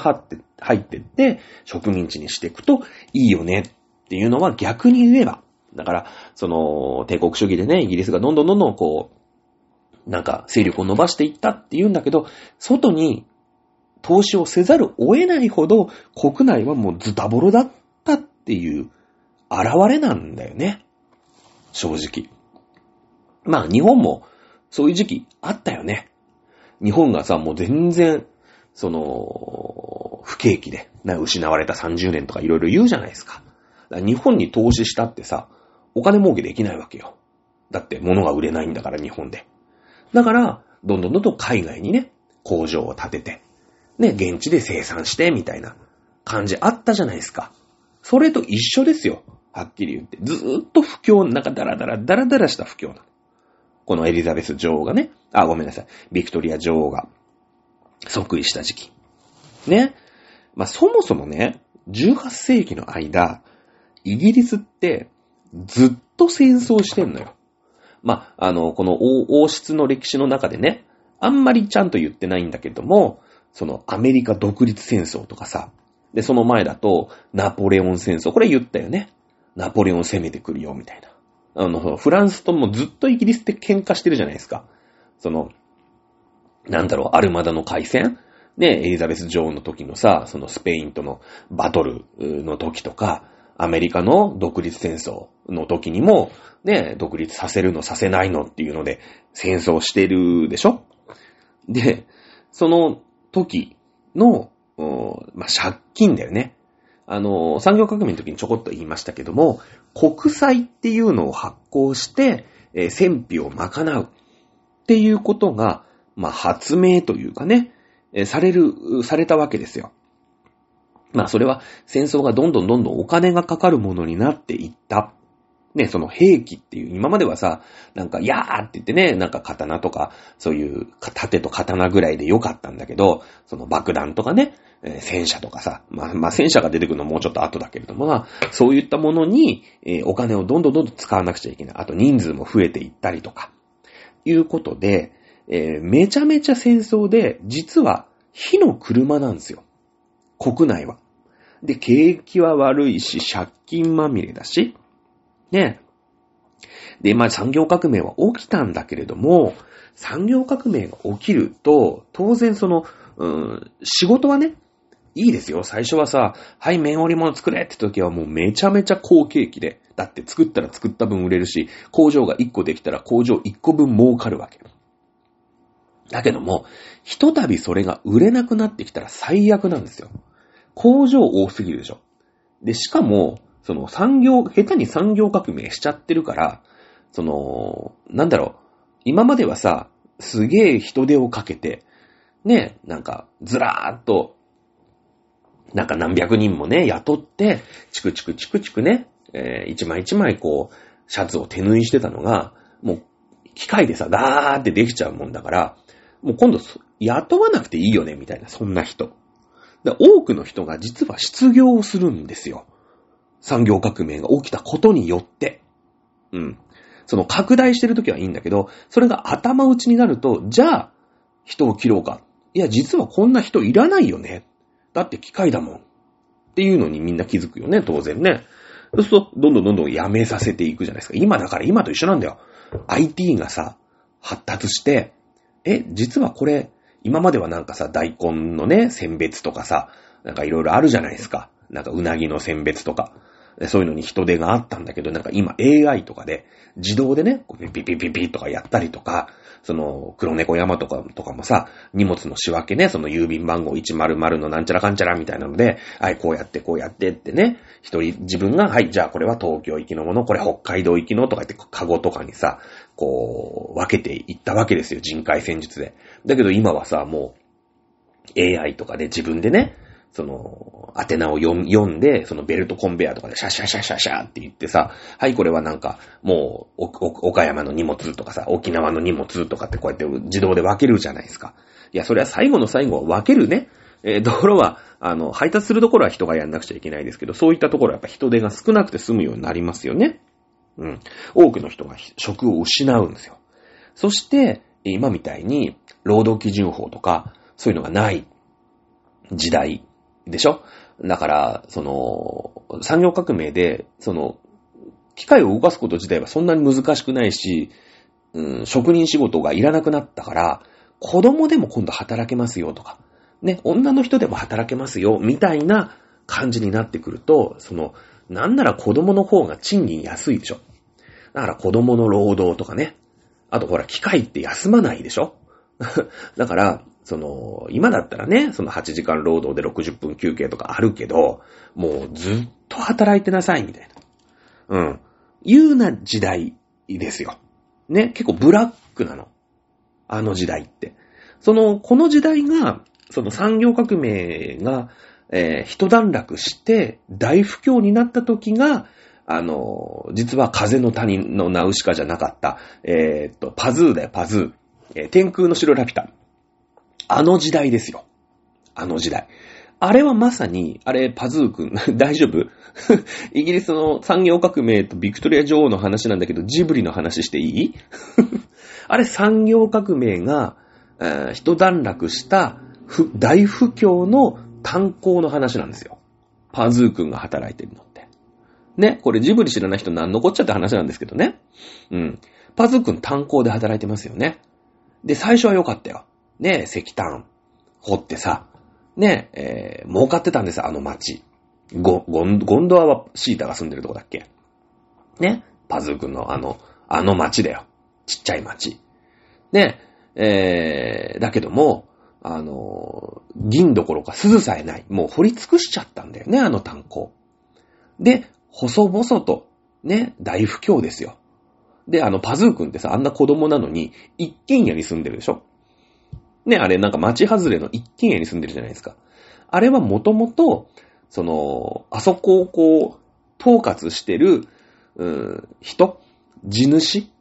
ってって、植民地にしていくといいよねっていうのは逆に言えば。だから、帝国主義でね、イギリスがどんどんこう、なんか勢力を伸ばしていったっていうんだけど、外に投資をせざるを得ないほど国内はもうズタボロだったっていう現れなんだよね。正直。まあ日本もそういう時期あったよね。日本がさ、もう全然、不景気で、失われた30年とかいろいろ言うじゃないですか。だから日本に投資したってさ、お金儲けできないわけよ。だって物が売れないんだから、日本で。だから、どんどん海外にね、工場を建てて、ね、現地で生産して、みたいな感じあったじゃないですか。それと一緒ですよ。はっきり言って。ずーっと不況、なんかダラダラした不況なの。このエリザベス女王がね、ビクトリア女王が即位した時期。ね。まあ、そもそもね、18世紀の間、イギリスってずっと戦争してんのよ。まあ、この王室の歴史の中でね、あんまりちゃんと言ってないんだけども、アメリカ独立戦争とかさ、で、その前だと、ナポレオン戦攻、これ言ったよね。ナポレオン攻めてくるよ、みたいな。フランスともずっとイギリスって喧嘩してるじゃないですか。アルマダの海戦ね、エリザベス女王の時のさ、スペインとのバトルの時とか、アメリカの独立戦争の時にも、ね、独立させるのさせないのっていうので、戦争してるでしょ？で、その時の、借金だよね。産業革命の時にちょこっと言いましたけども、国債っていうのを発行して、戦費を賄うっていうことが、まあ、発明というかね、されたわけですよ。まあ、それは戦争がどんどんお金がかかるものになっていった。ね、兵器っていう、今まではさ、なんか、やーって言ってね、なんか刀とか、そういう盾と刀ぐらいでよかったんだけど、爆弾とかね、戦車とかさ、まあ、戦車が出てくるのもうちょっと後だけれども、まあ、そういったものに、お金をどんどん使わなくちゃいけない。あと人数も増えていったりとか、いうことで、めちゃめちゃ戦争で、実は火の車なんですよ。国内は。で、景気は悪いし、借金まみれだし、ね。で、まあ、産業革命は起きたんだけれども、産業革命が起きると、当然仕事はね、いいですよ。最初はさ、はい、綿織物作れって時はもうめちゃめちゃ好景気で、だって作ったら作った分売れるし、工場が1個できたら工場1個分儲かるわけ。だけども、ひとたびそれが売れなくなってきたら最悪なんですよ。工場多すぎるでしょ。で、しかも、下手に産業革命しちゃってるから、今まではさ、すげえ人手をかけて、ね、なんか、ずらーっと、なんか何百人もね、雇って、チクチクね、一枚一枚こう、シャツを手縫いしてたのが、もう、機械でさ、ガーってできちゃうもんだから、もう今度、雇わなくていいよね、みたいな、そんな人。で、多くの人が実は失業をするんですよ。産業革命が起きたことによって。うん。拡大してるときはいいんだけど、それが頭打ちになると、じゃあ、人を切ろうか。いや、実はこんな人いらないよね。だって機械だもん。っていうのにみんな気づくよね、当然ね。そうすると、どんどんやめさせていくじゃないですか。今と一緒なんだよ。IT がさ、発達して、実はこれ、今まではなんかさ、大根のね、選別とかさ、なんかいろいろあるじゃないですか。なんかうなぎの選別とか。そういうのに人手があったんだけど、なんか今 AI とかで自動でね、ピッとかやったりとか、その黒猫山とかもさ、荷物の仕分けね、その郵便番号100のなんちゃらかんちゃらみたいなので、はい、こうやってってね、一人自分が、はい、じゃあこれは東京行きのもの、これ北海道行きのとかってカゴとかにさ、こう分けていったわけですよ、人海戦術で。だけど今はさ、もう AI とかで自分でね、その、宛名を読んで、そのベルトコンベヤーとかでシャシャシャシャシャって言ってさ、はい、これはなんか、もう、岡山の荷物とかさ、沖縄の荷物とかってこうやって自動で分けるじゃないですか。いや、それは最後の最後は分けるね。ところは、配達するところは人がやんなくちゃいけないですけど、そういったところはやっぱ人手が少なくて済むようになりますよね。うん。多くの人が職を失うんですよ。そして、今みたいに、労働基準法とか、そういうのがない時代。でしょ？だから、その、産業革命で、その、機械を動かすこと自体はそんなに難しくないし、職人仕事がいらなくなったから、子供でも今度働けますよとか、ね、女の人でも働けますよ、みたいな感じになってくると、その、なんなら子供の方が賃金安いでしょ？だから子供の労働とかね、あとほら、機械って休まないでしょ？だから、その、今だったらね、その8時間労働で60分休憩とかあるけど、もうずっと働いてなさい、みたいな。うん。いうな時代ですよ。ね、結構ブラックなの。あの時代って。この時代が、その産業革命が、一段落して大不況になった時が、実は風の谷のナウシカじゃなかった、パズーだよ、パズー。天空の城ラピュタ。あの時代ですよ。あの時代。あれはまさに、パズー君、大丈夫？イギリスの産業革命とビクトリア女王の話なんだけど、ジブリの話していい？あれ産業革命が、一段落した大不況の炭鉱の話なんですよ。パズー君が働いてるのって。ね、これジブリ知らない人なんのこっちゃって話なんですけどね。うん。パズー君炭鉱で働いてますよね。で、最初は良かったよ。ねえ、石炭掘ってさ、ねえ、儲かってたんです、あの町。ゴンドワはシータが住んでるとこだっけね、パズー君のあの町だよ。ちっちゃい町。ねえ、だけども、銀どころか鈴さえない。もう掘り尽くしちゃったんだよね、あの炭鉱。で、細々と、ね、大不況ですよ。で、パズー君ってさ、あんな子供なのに、一軒家に住んでるでしょね、あれなんか町外れの一軒家に住んでるじゃないですか。あれはもともと、あそこをこう、統括してる、地主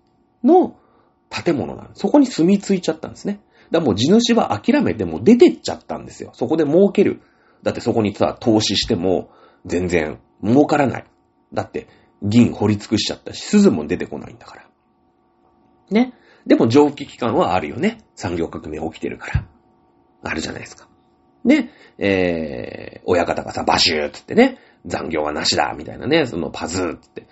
の建物なの。そこに住み着いちゃったんですね。だからもう地主は諦めてもう出てっちゃったんですよ。そこで儲ける。だってそこにさ、投資しても全然儲からない。だって銀掘り尽くしちゃったし、鈴も出てこないんだから。ね。でも蒸気機関はあるよね。産業革命起きてるから。あるじゃないですか。で、親方がさ、バシューつってね、残業はなしだ、みたいなね、そのパズーつって、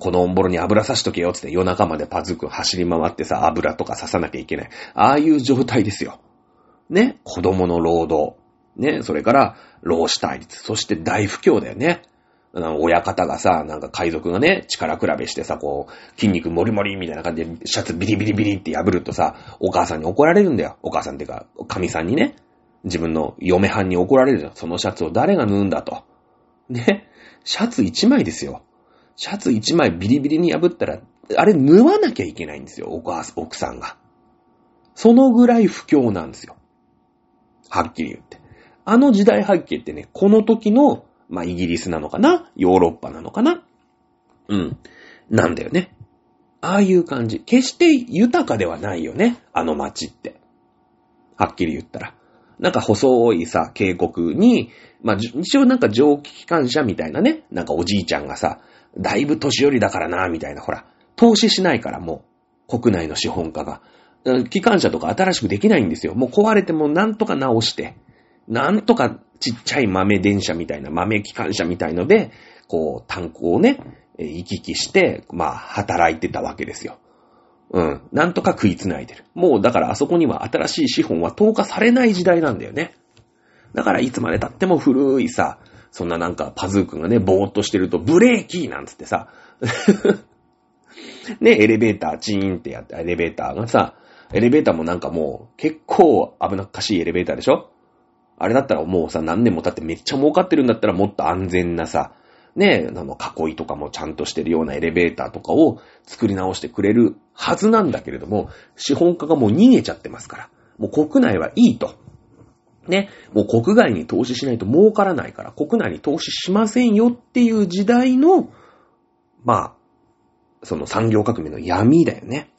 このおんぼろに油さしとけよ、つって夜中までパズーくん走り回ってさ、油とかささなきゃいけない。ああいう状態ですよ。ね、子供の労働。ね、それから、労使対立。そして大不況だよね。親方がさ、なんか海賊がね、力比べしてさ、こう、筋肉モリモリみたいな感じで、シャツビリビリビリって破るとさ、お母さんに怒られるんだよ。お母さんっていうか、神さんにね、自分の嫁はんに怒られるじゃん。そのシャツを誰が縫うんだと。ね。シャツ1枚ですよ。シャツ1枚ビリビリに破ったら、あれ縫わなきゃいけないんですよ、奥さんが。そのぐらい不況なんですよ。はっきり言って。あの時代背景ってね、この時の、まあ、イギリスなのかな？ヨーロッパなのかな？うん。なんだよね。ああいう感じ。決して豊かではないよね。あの街って。はっきり言ったら。なんか細いさ、渓谷に、まあ、一応なんか蒸気機関車みたいなね。なんかおじいちゃんがさ、だいぶ年寄りだからな、みたいな。ほら、投資しないからもう、国内の資本家が。機関車とか新しくできないんですよ。もう壊れてもなんとか直して。なんとかちっちゃい豆電車みたいな、豆機関車みたいので、こう、炭鉱をね、行き来して、まあ、働いてたわけですよ。うん。なんとか食いつないでる。もう、だからあそこには新しい資本は投下されない時代なんだよね。だからいつまで経っても古いさ、そんななんかパズー君がね、ぼーっとしてると、ブレーキなんつってさ、ね、エレベーターチーンってやって、エレベーターがさ、エレベーターもなんかもう結構危なっかしいエレベーターでしょ？あれだったらもうさ、何年も経ってめっちゃ儲かってるんだったらもっと安全なさ、ね、囲いとかもちゃんとしてるようなエレベーターとかを作り直してくれるはずなんだけれども、資本家がもう逃げちゃってますから、もう国内はいいと。ね、もう国外に投資しないと儲からないから、国内に投資しませんよっていう時代の、まあ、その産業革命の闇だよね。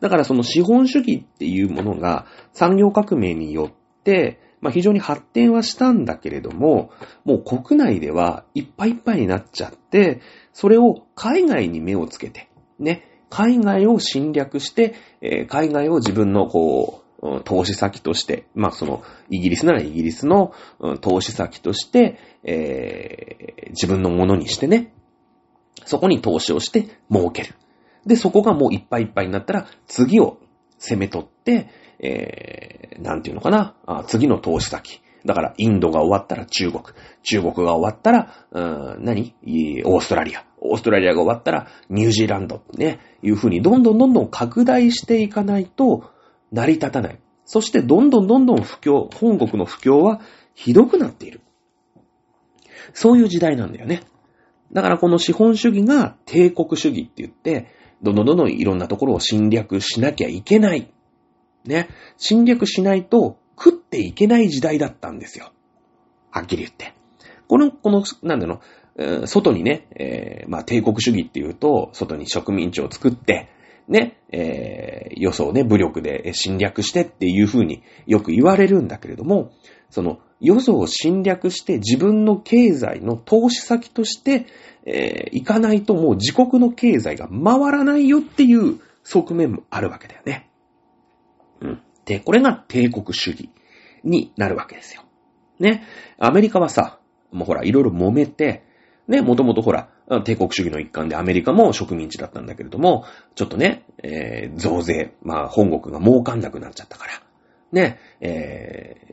だからその資本主義っていうものが産業革命によって、まあ非常に発展はしたんだけれども、もう国内ではいっぱいいっぱいになっちゃって、それを海外に目をつけて、ね、海外を侵略して、海外を自分のこう、投資先として、まあその、イギリスならイギリスの投資先として、自分のものにしてね、そこに投資をして儲ける。で、そこがもういっぱいいっぱいになったら、次を攻め取って、なんていうのかな、次の投資先。だから、インドが終わったら中国。中国が終わったら、オーストラリア。オーストラリアが終わったら、ニュージーランドってね、いうふうに、どんどんどんどん拡大していかないと、成り立たない。そしてどんどんどんどん不況、本国の不況はひどくなっている。そういう時代なんだよね。だからこの資本主義が帝国主義って言って、どんどんどんどんいろんなところを侵略しなきゃいけない。ね。侵略しないと食っていけない時代だったんですよ。はっきり言って。この、なんだろう、外にね、まあ帝国主義っていうと、外に植民地を作って、ね、予想ね、武力で侵略してっていう風によく言われるんだけれども、その、予想を侵略して自分の経済の投資先として、行かないともう自国の経済が回らないよっていう側面もあるわけだよね。うん。で、これが帝国主義になるわけですよ。ね。アメリカはさ、もうほら、いろいろ揉めて、ね、もともとほら、帝国主義の一環でアメリカも植民地だったんだけれども、ちょっとね、増税、まあ本国が儲かんなくなっちゃったから、ね、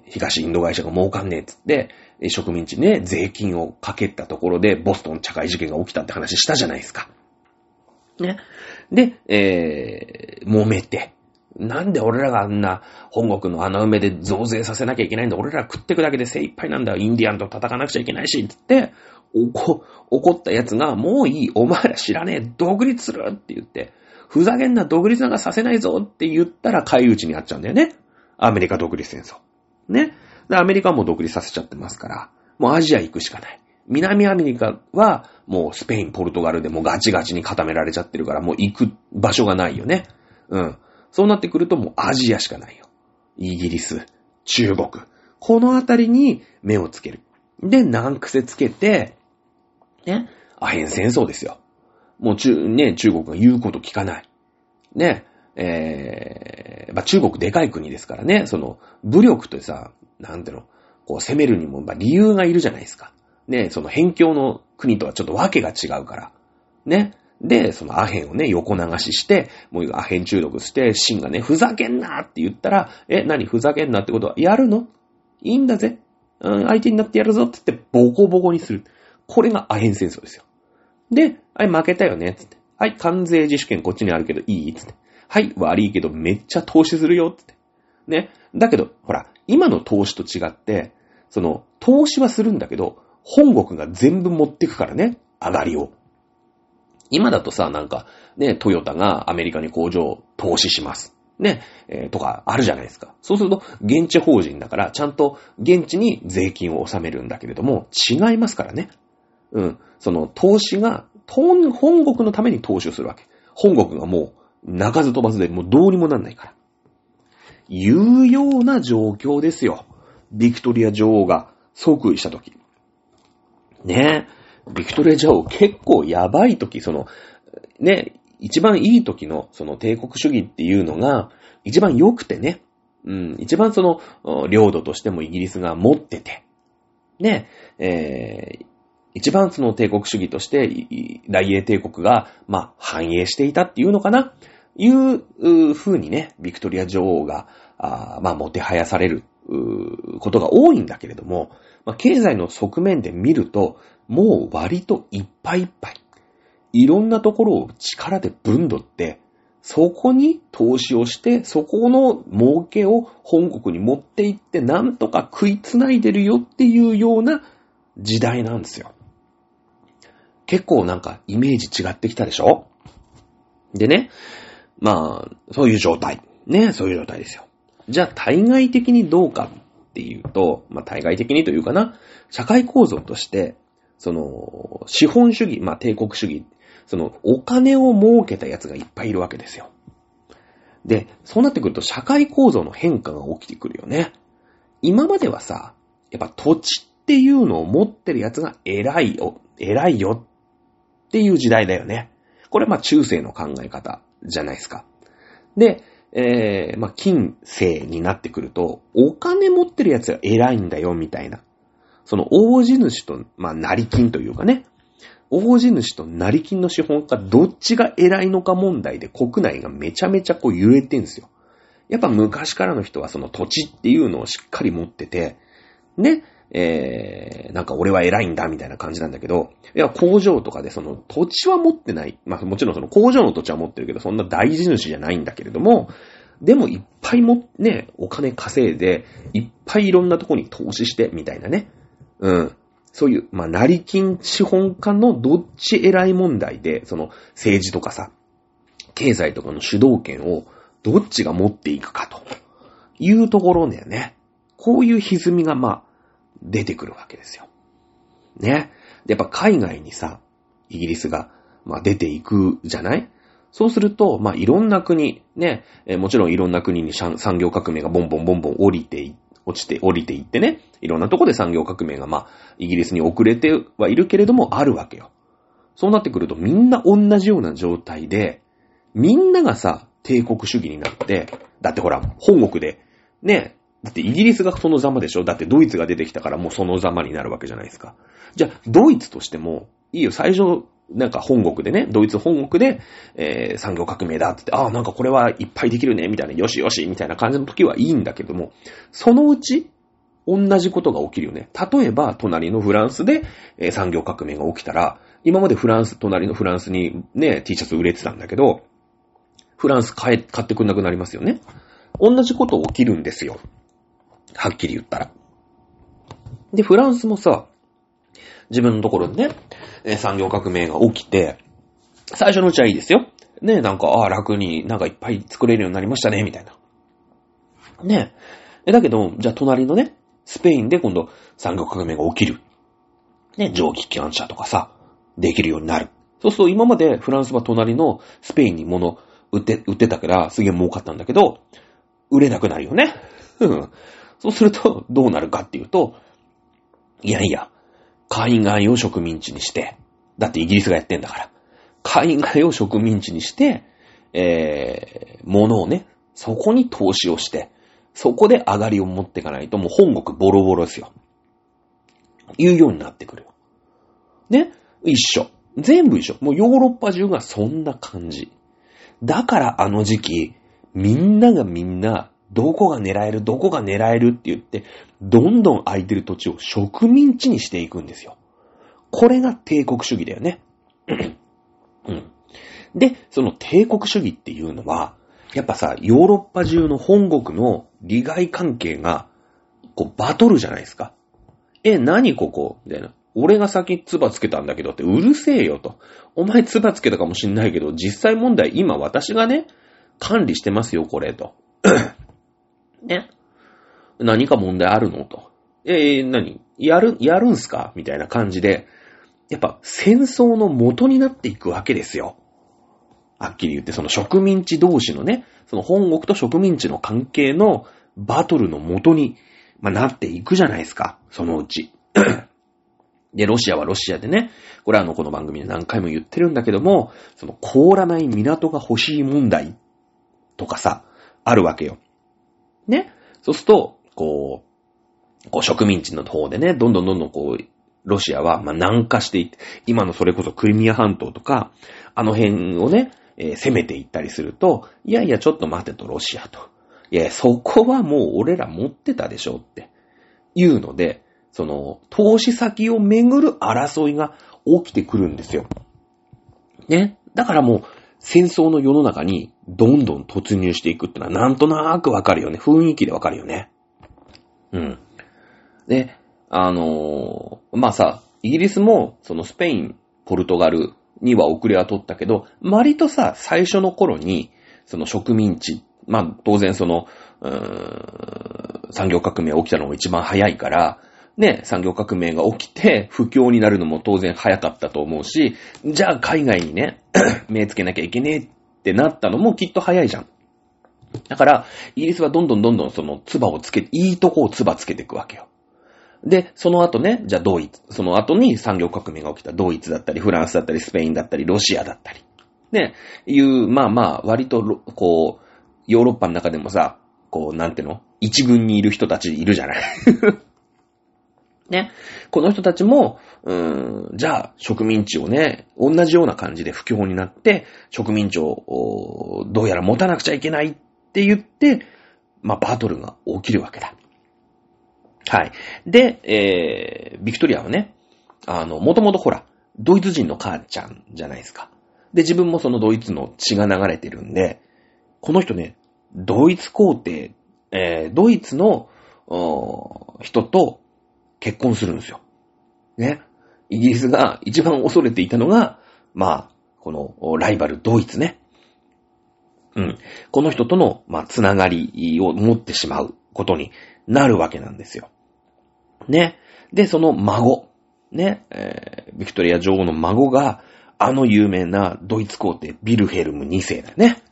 東インド会社が儲かんねえっつって、植民地ね、税金をかけたところでボストン茶会事件が起きたって話したじゃないですか。ね。で、揉めて、なんで俺らがあんな本国の穴埋めで増税させなきゃいけないんだ、俺ら食ってくだけで精一杯なんだ、インディアンと戦わなくちゃいけないし、つって、怒ったやつが、もういい、お前ら知らねえ、独立するって言って、ふざけんな、独立なんかさせないぞって言ったら、返り討ちにあっちゃうんだよね。アメリカ独立戦争。ね。アメリカも独立させちゃってますから、もうアジア行くしかない。南アメリカは、もうスペイン、ポルトガルでもうガチガチに固められちゃってるから、もう行く場所がないよね。うん。そうなってくると、もうアジアしかないよ。イギリス、中国。このあたりに目をつける。で、難癖つけて、ね、アヘン戦争ですよ。もう中国が言うこと聞かない。ね、まあ、中国でかい国ですからね、その、武力とさ、なんていうの、こう攻めるにも、まあ、理由がいるじゃないですか。ね、その辺境の国とはちょっとわけが違うから。ね、で、そのアヘンをね、横流しして、もうアヘン中毒して、シンがね、ふざけんなって言ったら、何ふざけんなってことは、やるの？いいんだぜ。うん、相手になってやるぞって言って、ボコボコにする。これがアヘン戦争ですよ。で、はい、負けたよね、つって。はい、関税自主権こっちにあるけどいい？つって。はい、悪いけどめっちゃ投資するよ、つって。ね。だけど、ほら、今の投資と違って、その、投資はするんだけど、本国が全部持ってくからね、上がりを。今だとさ、なんか、ね、トヨタがアメリカに工場を投資します。ね、とかあるじゃないですか。そうすると、現地法人だから、ちゃんと現地に税金を納めるんだけれども、違いますからね。うん。その、投資が、本国のために投資をするわけ。本国がもう、鳴かず飛ばずで、もうどうにもなんないから。いうような状況ですよ。ビクトリア女王が即位したとき。ねえ。ビクトリア女王結構やばいとき、その、ね、一番いいときの、その帝国主義っていうのが、一番良くてね。うん。一番その、領土としてもイギリスが持ってて。で、一番その帝国主義として大英帝国がまあ繁栄していたっていうのかないう風にね、ビクトリア女王がまあもてはやされることが多いんだけれども、まあ、経済の側面で見るともう割といっぱいいっぱいいろんなところを力でぶんどって、そこに投資をしてそこの儲けを本国に持っていってなんとか食いつないでるよっていうような時代なんですよ。結構なんかイメージ違ってきたでしょ。でね、まあそういう状態ね、そういう状態ですよ。じゃあ対外的にどうかっていうと、まあ対外的にというかな、社会構造としてその資本主義、まあ帝国主義、そのお金を儲けたやつがいっぱいいるわけですよ。で、そうなってくると社会構造の変化が起きてくるよね。今まではさ、やっぱ土地っていうのを持ってるやつが偉いよっていう時代だよね。これまあ中世の考え方じゃないですか。で、まあ近世になってくるとお金持ってるやつが偉いんだよみたいな。その大地主とまあ成金というかね。大地主と成金の資本家どっちが偉いのか問題で国内がめちゃめちゃこう揺れてんですよ。やっぱ昔からの人はその土地っていうのをしっかり持っててね、なんか俺は偉いんだみたいな感じなんだけど、いや工場とかでその土地は持ってない。まあもちろんその工場の土地は持ってるけどそんな大地主じゃないんだけれども、でもいっぱいもね、お金稼いでいっぱいいろんなとこに投資してみたいなね。うん。そういう、まあ、成金資本家のどっち偉い問題で、その政治とかさ、経済とかの主導権をどっちが持っていくかというところだよね。こういう歪みがまあ、出てくるわけですよ。ね。で、やっぱ海外にさ、イギリスが、まあ、出ていくじゃない？そうすると、まあ、いろんな国、ね、もちろんいろんな国に産業革命がボンボン降りていってね、いろんなとこで産業革命がまあ、イギリスに遅れてはいるけれどもあるわけよ。そうなってくるとみんな同じような状態で、みんながさ、帝国主義になって、だってほら、本国で、ね、だってイギリスがそのざまでしょ？だってドイツが出てきたからもうそのざまになるわけじゃないですか。じゃあ、ドイツとしても、いいよ、最初、なんか本国でね、ドイツ本国で、産業革命だって、ああ、なんかこれはいっぱいできるね、みたいな、よしよし、みたいな感じの時はいいんだけども、そのうち、同じことが起きるよね。例えば、隣のフランスで、産業革命が起きたら、今までフランス、隣のフランスにね、T シャツ売れてたんだけど、フランス買ってくんなくなりますよね。同じこと起きるんですよ。はっきり言ったら。で、フランスもさ、自分のところにね、産業革命が起きて、最初のうちはいいですよ。ね、なんか、ああ、楽になんかいっぱい作れるようになりましたね、みたいな。ね。だけど、じゃあ隣のね、スペインで今度産業革命が起きる。ね、蒸気機関車とかさ、できるようになる。そうすると今までフランスは隣のスペインに物売ってたからすげえ儲かったんだけど、売れなくなるよね。そうするとどうなるかっていうと、いやいや、海外を植民地にして、だってイギリスがやってんだから、海外を植民地にして、物をね、そこに投資をして、そこで上がりを持っていかないともう本国ボロボロですよ。いうようになってくるよ。ね、一緒。全部一緒。もうヨーロッパ中がそんな感じ。だからあの時期、みんながみんな、どこが狙えるって言って、どんどん空いてる土地を植民地にしていくんですよ。これが帝国主義だよね。うん、で、その帝国主義っていうのは、やっぱさ、ヨーロッパ中の本国の利害関係が、こう、バトルじゃないですか。何ここみたいな。俺が先唾つけたんだけどって、うるせえよと。お前唾つけたかもしんないけど、実際問題、今私がね、管理してますよ、これ、と。ね。何か問題あるのと。何やるんすかみたいな感じで、やっぱ戦争の元になっていくわけですよ。はっきり言って、その植民地同士のね、その本国と植民地の関係のバトルの元に、まあ、なっていくじゃないですか。そのうち。で、ロシアはロシアでね、これはこの番組で何回も言ってるんだけども、その凍らない港が欲しい問題とかさ、あるわけよ。ね。そうすると、ここう植民地の方でね、どんどんこう、ロシアはまあ南下していって、今のそれこそクリミア半島とか、あの辺をね、攻めていったりすると、いやいやちょっと待てとロシアと。いや、そこはもう俺ら持ってたでしょっていうので、その投資先をめぐる争いが起きてくるんですよ。ね。だからもう戦争の世の中にどんどん突入していくってのはなんとなくわかるよね。雰囲気でわかるよね。うん。で、まあさ、イギリスもそのスペイン、ポルトガルには遅れは取ったけど、割とさ、最初の頃にその植民地、まあ当然その産業革命が起きたのも一番早いから、ね、産業革命が起きて不況になるのも当然早かったと思うし、じゃあ海外にね目つけなきゃいけねえってなったのもきっと早いじゃん。だからイギリスはどんどんその唾をつけ、いいとこを唾つけていくわけよ。で、その後ね、じゃあドイツ、その後に産業革命が起きたドイツだったりフランスだったりスペインだったりロシアだったりね、いうまあまあ割とこうヨーロッパの中でもさ、こうなんていうの、一軍にいる人たちいるじゃない。ね。この人たちも、じゃあ植民地をね、同じような感じで不況になって、植民地をどうやら持たなくちゃいけないって言って、まあバトルが起きるわけだ。はい。で、ビクトリアはね、もともとほら、ドイツ人の母ちゃんじゃないですか。で、自分もそのドイツの血が流れてるんで、この人ね、ドイツ皇帝、ドイツの人と、結婚するんですよ。ね。イギリスが一番恐れていたのが、まあ、このライバルドイツね。うん。この人との、まあ、つながりを持ってしまうことになるわけなんですよ。ね。で、その孫、ね、ビクトリア女王の孫が、あの有名なドイツ皇帝ビルヘルム2世だよね。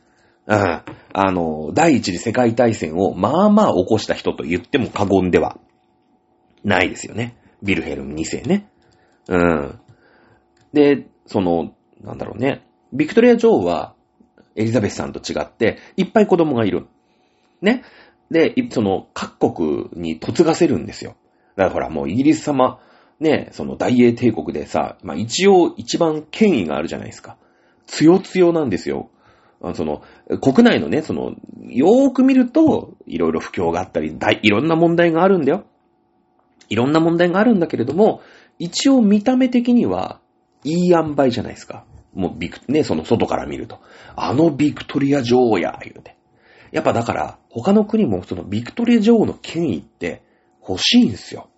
うん。第一次世界大戦をまあまあ起こした人と言っても過言ではないですよね。ビルヘルム2世ね。うん。で、その、なんだろうね。ビクトリア女王は、エリザベスさんと違って、いっぱい子供がいる。ね。で、その、各国に嫁がせるんですよ。だからほら、もうイギリス様、ね、その大英帝国でさ、まあ一応一番権威があるじゃないですか。強なんですよ。その、国内のね、その、よーく見ると、いろいろ不況があったり、いろんな問題があるんだよ。いろんな問題があるんだけれども、一応見た目的にはいい塩梅じゃないですか。もうね、その外から見ると。あのビクトリア女王や、言うて。やっぱだから、他の国もそのビクトリア女王の権威って欲しいんですよ。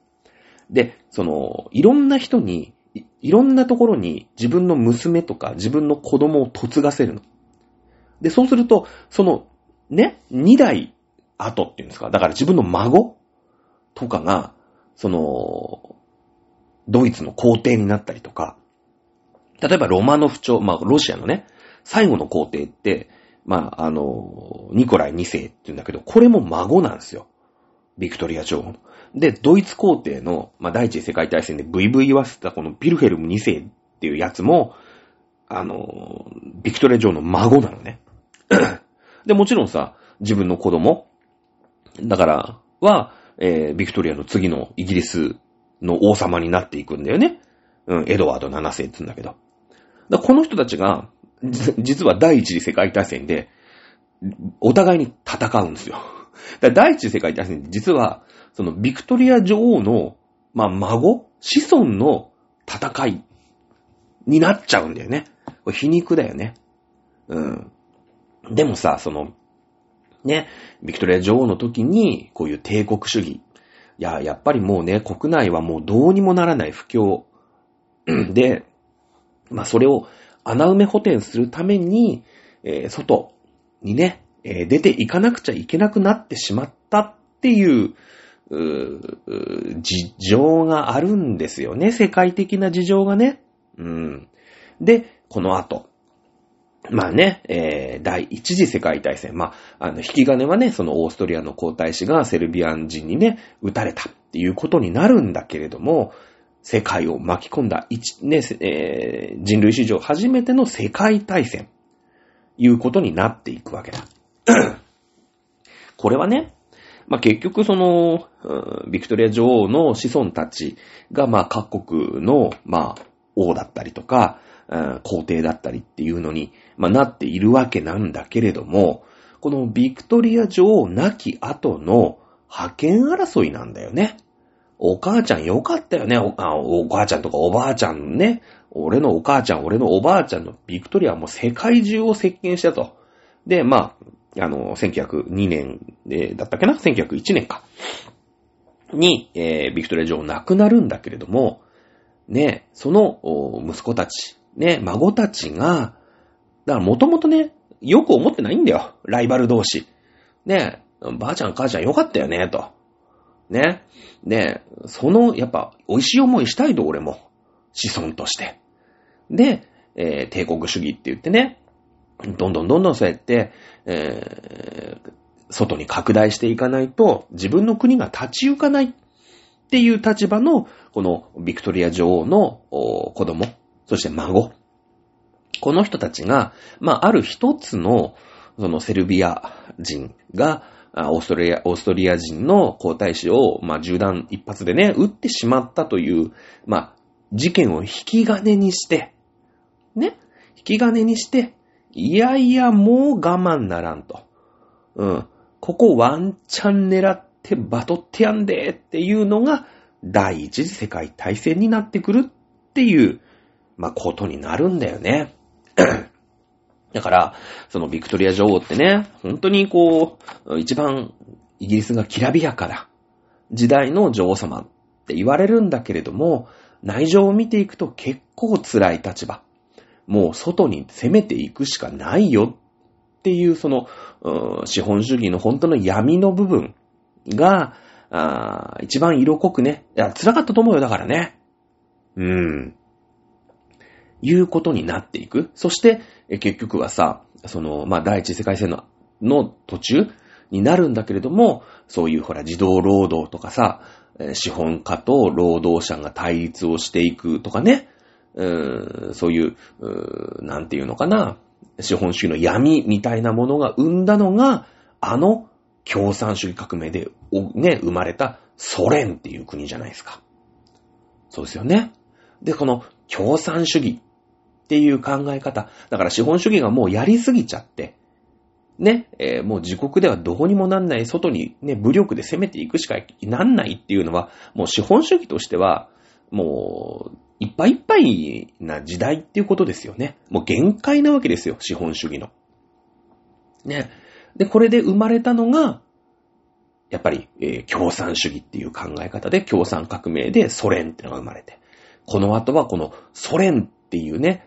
で、その、いろんな人に、いろんなところに自分の娘とか自分の子供を嫁がせるの。で、そうすると、その、ね、2代後っていうんですか。だから自分の孫とかが、その、ドイツの皇帝になったりとか、例えばロマノフ朝、まあロシアのね、最後の皇帝って、まあニコライ2世って言うんだけど、これも孫なんですよ。ビクトリア女王の。で、ドイツ皇帝の、まあ第一次世界大戦でブイブイ言わせたこのビルヘルム2世っていうやつも、ビクトリア女王の孫なのね。で、もちろんさ、自分の子供、だからは、ビクトリアの次のイギリスの王様になっていくんだよね。うん、エドワード7世って言うんだけど。だこの人たちが、実は第一次世界大戦で、お互いに戦うんですよ。だ第一次世界大戦で実は、そのビクトリア女王の、まあ、孫、子孫の戦いになっちゃうんだよね。これ皮肉だよね。うん。でもさ、その、ね、ビクトリア女王の時にこういう帝国主義、いややっぱりもうね、国内はもうどうにもならない不況で、まあそれを穴埋め補填するために、外にね、出ていかなくちゃいけなくなってしまったっていう、事情があるんですよね。世界的な事情がね。うん、でこの後。まあね、第一次世界大戦。まあ、引き金はね、そのオーストリアの皇太子がセルビア人にね、撃たれたっていうことになるんだけれども、世界を巻き込んだね、人類史上初めての世界大戦、いうことになっていくわけだ。これはね、まあ、結局その、ビクトリア女王の子孫たちが、まあ、各国の、まあ、王だったりとか、皇帝だったりっていうのに、まあ、なっているわけなんだけれども、このビクトリア女王亡き後の覇権争いなんだよね。お母ちゃんよかったよね。お母ちゃんとかおばあちゃんね。俺のお母ちゃん、俺のおばあちゃんのビクトリアはもう世界中を席巻したと。で、まあ、1902年、だったっけな ?1901 年か。に、ビクトリア女王亡くなるんだけれども、ね、その息子たち、ね、孫たちが、だからもともとね、よく思ってないんだよ。ライバル同士。ね、ばあちゃん母ちゃんよかったよね、と。ね。で、その、やっぱ、美味しい思いしたいと、俺も。子孫として。で、帝国主義って言ってね、どんどんそうやって、外に拡大していかないと、自分の国が立ち行かないっていう立場の、このビクトリア女王の子供、そして孫。この人たちが、まあ、ある一つの、そのセルビア人が、オーストリア人の皇太子を、まあ、銃弾一発でね、撃ってしまったという、まあ、事件を引き金にして、ね、引き金にして、いやいや、もう我慢ならんと。うん。ここワンチャン狙ってバトってやんでっていうのが、第一次世界大戦になってくるっていう、まあ、ことになるんだよね。だから、そのビクトリア女王ってね、本当にこう、一番イギリスがきらびやかな時代の女王様って言われるんだけれども、内情を見ていくと結構辛い立場。もう外に攻めていくしかないよっていうその、資本主義の本当の闇の部分が、一番色濃くね、いや、辛かったと思うよ、だからね。いうことになっていく。そして、結局はさ、その、まあ、第一次世界戦の途中になるんだけれども、そういうほら、児童労働とかさ、資本家と労働者が対立をしていくとかね、そういう、なんていうのかな、資本主義の闇みたいなものが生んだのが、あの共産主義革命で、ね、生まれたソ連っていう国じゃないですか。そうですよね。で、この共産主義っていう考え方。だから資本主義がもうやりすぎちゃって、ね、もう自国ではどうにもなんない、外にね、武力で攻めていくしかなんないっていうのは、もう資本主義としては、もう、いっぱいいっぱいな時代っていうことですよね。もう限界なわけですよ、資本主義の。ね。で、これで生まれたのが、やっぱり、共産主義っていう考え方で、共産革命でソ連っていうのが生まれて。この後はこのソ連っていうね、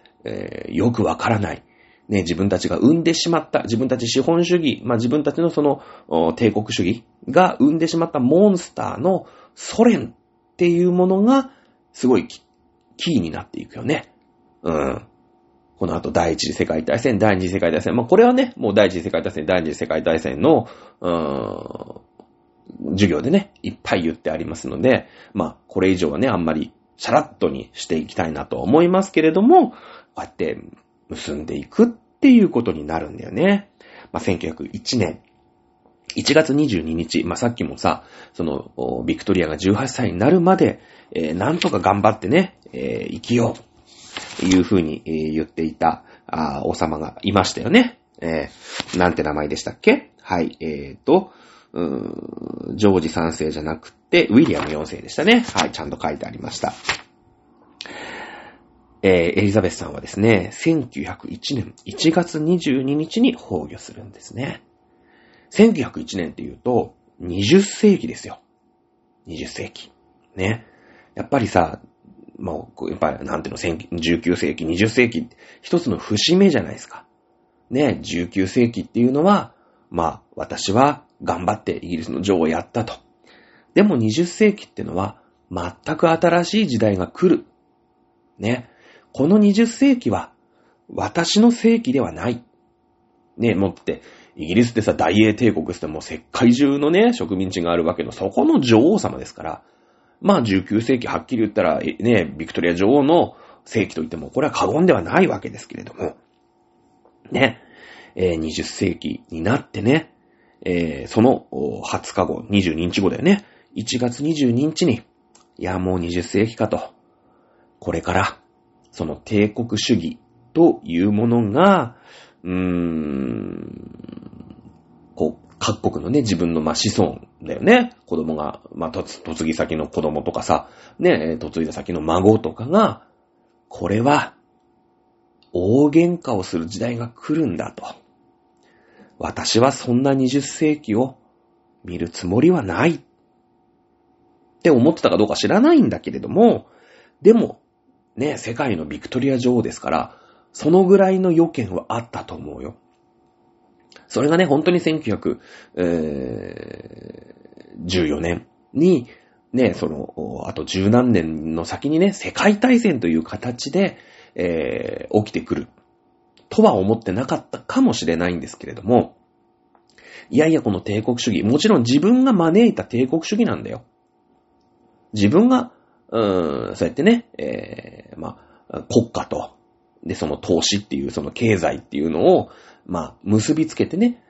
よくわからない、ね、自分たちが生んでしまった、自分たち資本主義、まあ、自分たちのその帝国主義が生んでしまったモンスターのソ連っていうものがすごいキーになっていくよね。うん。この後第一次世界大戦、第二次世界大戦、まあ、これはね、もう第一次世界大戦、第二次世界大戦の、授業でね、いっぱい言ってありますので、まあ、これ以上はね、あんまりシャラッとにしていきたいなと思いますけれども、こうやって結んでいくっていうことになるんだよね。まあ、1901年1月22日、まあ、さっきもさ、その、ビクトリアが18歳になるまで、なんとか頑張ってね、生きよう、いうふうに言っていた、王様がいましたよね。なんて名前でしたっけ？はい、ジョージ3世じゃなくて、ウィリアム4世でしたね。はい、ちゃんと書いてありました。エリザベスさんはですね、1901年1月22日に崩御するんですね。1901年っていうと、20世紀ですよ。20世紀。ね。やっぱりさ、もう、やっぱり、なんていうの、19世紀、20世紀、一つの節目じゃないですか。ね、19世紀っていうのは、まあ、私は、頑張ってイギリスの女王をやったと。でも20世紀ってのは全く新しい時代が来る。ね。この20世紀は私の世紀ではない。ね、もって、イギリスってさ、大英帝国ってもう世界中のね、植民地があるわけの、そこの女王様ですから。まあ19世紀はっきり言ったら、ね、ビクトリア女王の世紀といってもこれは過言ではないわけですけれども。ね。20世紀になってね、その20日後、22日後だよね。1月22日に、いやもう20世紀かと。これから、その帝国主義というものが、こう、各国のね、自分のまあ子孫だよね。子供が、まあ、嫁ぎ先の子供とかさ、ね、嫁いだ先の孫とかが、これは、大喧嘩をする時代が来るんだと。私はそんな20世紀を見るつもりはないって思ってたかどうか知らないんだけれども、でもね、世界のビクトリア女王ですから、そのぐらいの予見はあったと思うよ。それがね、本当に1914年に、ね、その、あと十何年の先にね、世界大戦という形で、起きてくるとは思ってなかったかもしれないんですけれども、いやいやこの帝国主義、もちろん自分が招いた帝国主義なんだよ。自分が、そうやってね、国家と、で、その投資っていう、その経済っていうのを、結びつけてね、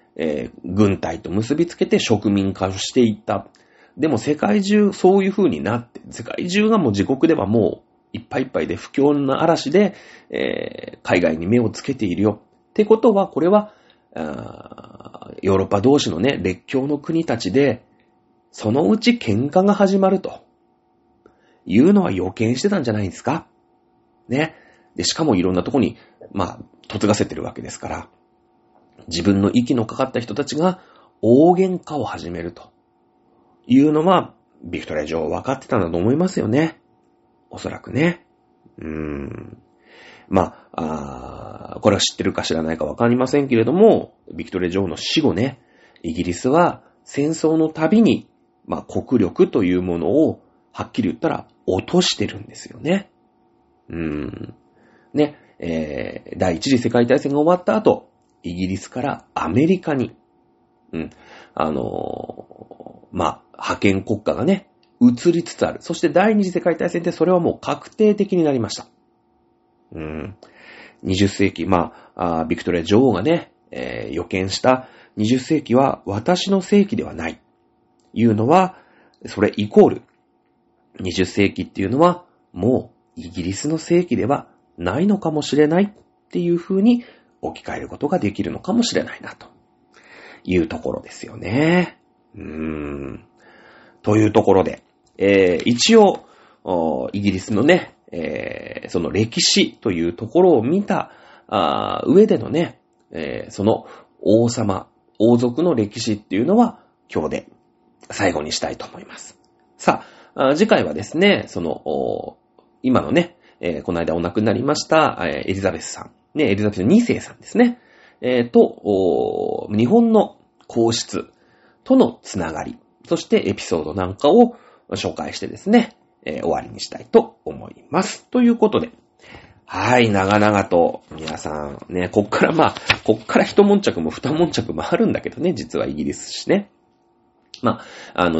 軍隊と結びつけて植民化をしていった。でも世界中そういう風になって、世界中がもう自国ではもう、いっぱいいっぱいで不況の嵐で、海外に目をつけているよ。ってことは、これは、ヨーロッパ同士のね、列強の国たちで、そのうち喧嘩が始まるというのは予見してたんじゃないですか。ね。で、しかもいろんなとこに、嫁がせてるわけですから、自分の息のかかった人たちが大喧嘩を始めるというのは、ビクトリア女王分かってたんだと思いますよね。おそらくね。これは知ってるか知らないかわかりませんけれども、ビクトリア女王の死後ね、イギリスは戦争のたびに、国力というものを、はっきり言ったら、落としてるんですよね。ね、第一次世界大戦が終わった後、イギリスからアメリカに、覇権国家がね、移りつつある。そして第二次世界大戦でそれはもう確定的になりました。20世紀、ビクトリア女王がね、予見した20世紀は私の世紀ではない。いうのは、それイコール、20世紀っていうのはもうイギリスの世紀ではないのかもしれないっていう風に置き換えることができるのかもしれないなというところですよね。というところで、一応、イギリスのね、その歴史というところを見た上でのね、その王様、王族の歴史っていうのは今日で最後にしたいと思います。さあ、次回はですね、その、今のね、この間お亡くなりました、エリザベスさん、ね、エリザベス2世さんですね、と、日本の皇室とのつながり、そしてエピソードなんかを紹介してですね、終わりにしたいと思います。ということで、はい、長々と皆さんね、こっから一悶着も二悶着もあるんだけどね、実はイギリスしね。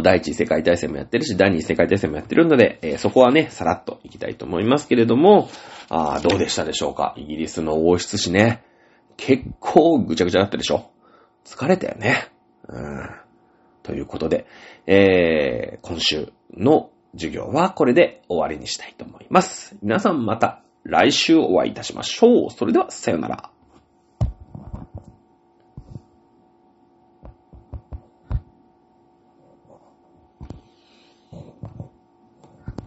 第一次世界大戦もやってるし、第二次世界大戦もやってるので、そこはね、さらっといきたいと思いますけれども、どうでしたでしょうか。イギリスの王室史ね、結構ぐちゃぐちゃだったでしょ。疲れたよね。ということで、今週の授業はこれで終わりにしたいと思います。皆さんまた来週お会いいたしましょう。それではさよなら。